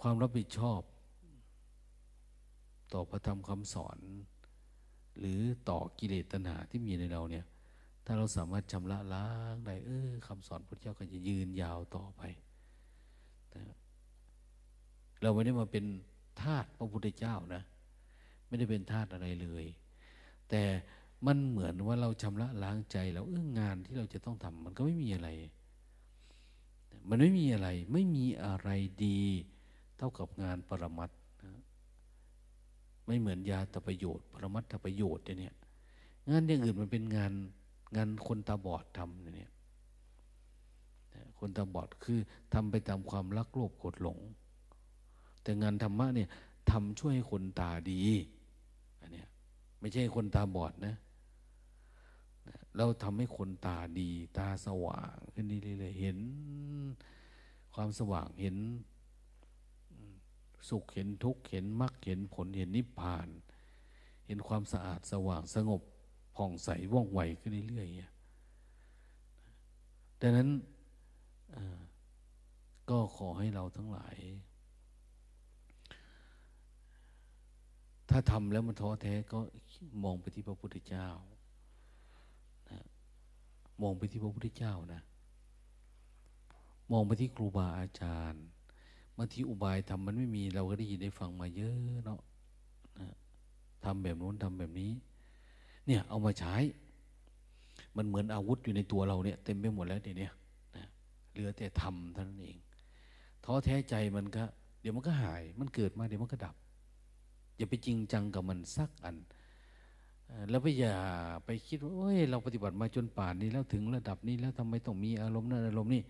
ความรับผิดชอบต่อพระธรรมคำสอนหรือต่อกิเลสตัณหาที่มีในเราเนี่ยถ้าเราสามารถชำระล้างได้คำสอนพระเจ้าก็จะยืนยาวต่อไปเราไม่ได้มาเป็นธาตุพระพุทธเจ้านะไม่ได้เป็นธาตุอะไรเลยแต่มันเหมือนว่าเราชำระล้างใจแล้วงานที่เราจะต้องทำมันก็ไม่มีอะไรมันไม่มีอะไรไม่มีอะไรดีเท่ากับงานปรมัตถ์นะไม่เหมือนยาตประโยชน์ปรมัตถประโยชน์เนี่ยงานอย่างอื่นมันเป็นงานคนตาบอดทำเนี่ยคนตาบอดคือทำไปตามความรักโลภโกรธหลงแต่งานธรรมะเนี่ยทำช่วยให้คนตาดีอันเนี้ยไม่ใช่คนตาบอดนะเราทำให้คนตาดีตาสว่างขึ้นเรื่อยๆเห็นความสว่างเห็นสุขเห็นทุกข์เห็นมรรคเห็นผลเห็นนิพพานเห็นความสะอาดสว่างสงบผ่องใสว่องไวขึ้นเรื่อยๆดังนั้น ก็ขอให้เราทั้งหลายถ้าทำแล้วมันท้อแท้ก็มองไปที่พระพุทธเจ้านะมองไปที่พระพุทธเจ้านะมองไปที่ครูบาอาจารย์บางทีอุบายทำมันไม่มีเราก็ได้ยินได้ฟังมาเยอะเนาะนะทำแบบนู้นทำแบบนี้เนี่ยเอามาใช้มันเหมือนอาวุธอยู่ในตัวเราเนี่ยเต็มไปหมดแล้วเดี๋ยวนี้นะเหลือแต่ทำเท่านั้นเองท้อแท้ใจมันก็เดี๋ยวมันก็หายมันเกิดมาเดี๋ยวมันก็ดับอย่าไปจริงจังกับมันสักอันแล้วก็อย่าไปคิดว่าเฮ้ยเราปฏิบัติมาจนป่านนี้แล้วถึงระดับนี้แล้วทำไมต้องมีอารมณ์นั่นอารมณ์นี่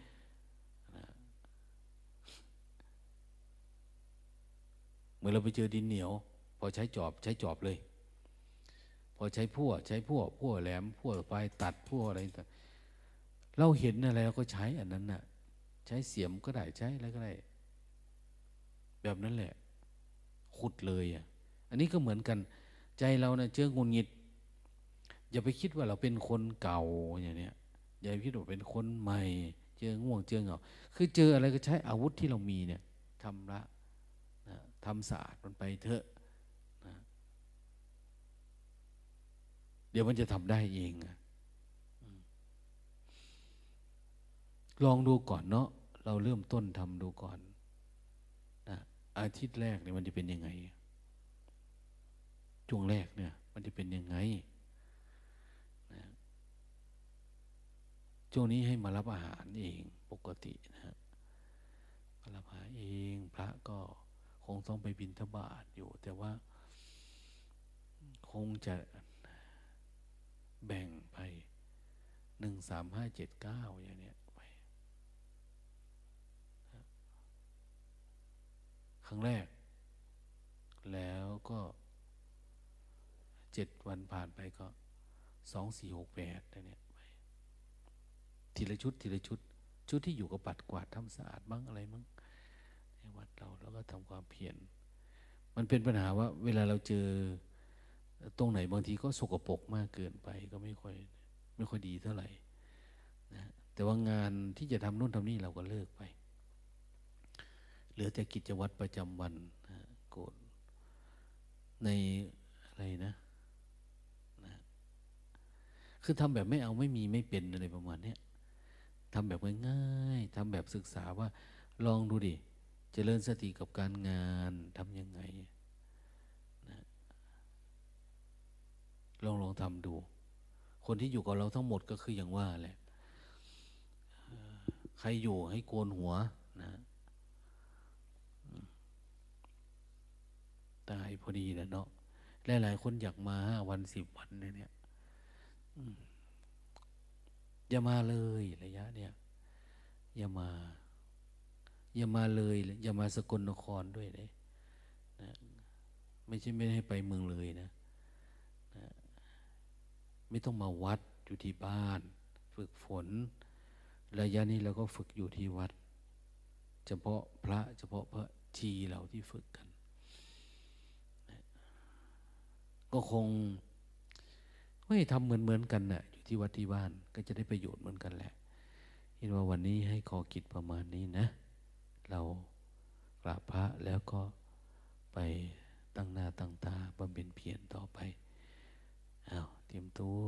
เหมือนเราไปเจอดินเหนียวพอใช้จอบเลยพอใช้พั่วแหลมพั่วปลายตัดพั่วอะไรต่างเราเห็นอะไรเราก็ใช้อันนั้นน่ะใช้เสียมก็ได้ใช้อะไรก็ได้แบบนั้นแหละขุดเลยอ่ะอันนี้ก็เหมือนกันใจเราเนี่ยเจองุนงิดอย่าไปคิดว่าเราเป็นคนเก่าอย่างเนี้ยอย่าไปคิดว่าเป็นคนใหม่เจอง่วงเจอเหงาคือเจออะไรก็ใช้อาวุธที่เรามีเนี่ยทำละนะทำสะอาดมันไปเถอะนะเดี๋ยวมันจะทำได้เองอ่ะลองดูก่อนเนาะเราเริ่มต้นทำดูก่อนอาทิตย์แรกเนี่ยมันจะเป็นยังไงช่วงแรกเนี่ยมันจะเป็นยังไงนะช่วงนี้ให้มารับอาหารเองปกตินะฮะมารับอาหารเองพระก็คงต้องไปบิณฑบาตอยู่แต่ว่าคงจะแบ่งไป1 3 5 7 9อย่างเนี้ยครั้งแรกแล้วก็7 วันผ่านไปก็2 4 6 8เนี่ยไปทีละชุดชุดที่อยู่กับปัดกวาดทำสะอาดบ้างอะไรบ้างในวัดเราแล้วก็ทำความเพียรมันเป็นปัญหาว่าเวลาเราเจอตรงไหนบางทีก็สกปรกมากเกินไปก็ไม่ค่อยดีเท่าไหร่นะแต่ว่างานที่จะทำนู่นทำนี่เราก็เลิกไปเหลือแต่กิจวัตรประจำวันนะโกรธในอะไรนะคือทำแบบไม่เอาไม่มีไม่เป็นอะไรประมาณนี้ทำแบบง่ายๆทำแบบศึกษาว่าลองดูดิเจริญสติกับการงานทำยังไงนะลองทำดูคนที่อยู่กับเราทั้งหมดก็คืออย่างว่าแหละใครอยู่ให้โกนหัวนะตายพอดีนะเนาะหลายๆคนอยากมา5 วัน 10 วันเนี่ยอย่ามาเลยระยะเนี่ยอย่ามาเลยอย่ามาสกลนครด้วยเลยนะไม่ใช่ไม่ให้ไปเมืองเลยนะนะไม่ต้องมาวัดอยู่ที่บ้านฝึกฝนระยะนี้เราก็ฝึกอยู่ที่วัดเฉพาะพระเฉพาะพระชีเราที่ฝึกกันก็คงไม่ทำเหมือนกันน่ะอยู่ที่วัดที่บ้านก็จะได้ประโยชน์เหมือนกันแหละเห็นว่าวันนี้ให้ขอกิจประมาณนี้นะเรากราบพระแล้วก็ไปตั้งหน้าตั้งตาบำเพ็ญเพียรต่อไปอ้าวเตรียมตัว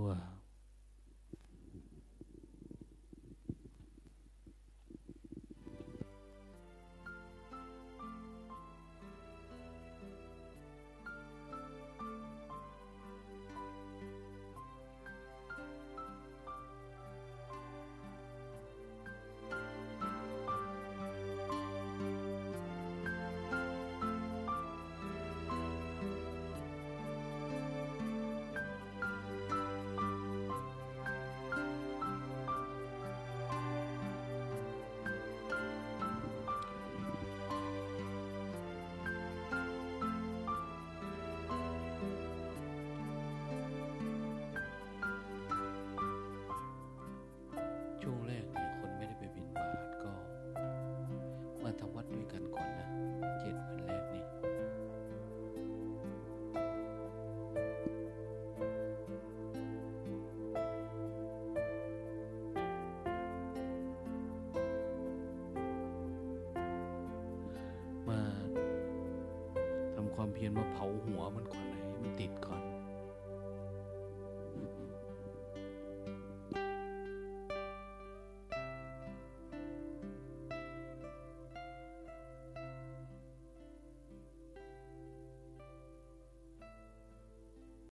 ความเพียรมาเผาหัวมันก่อนเลยมันติดก่อน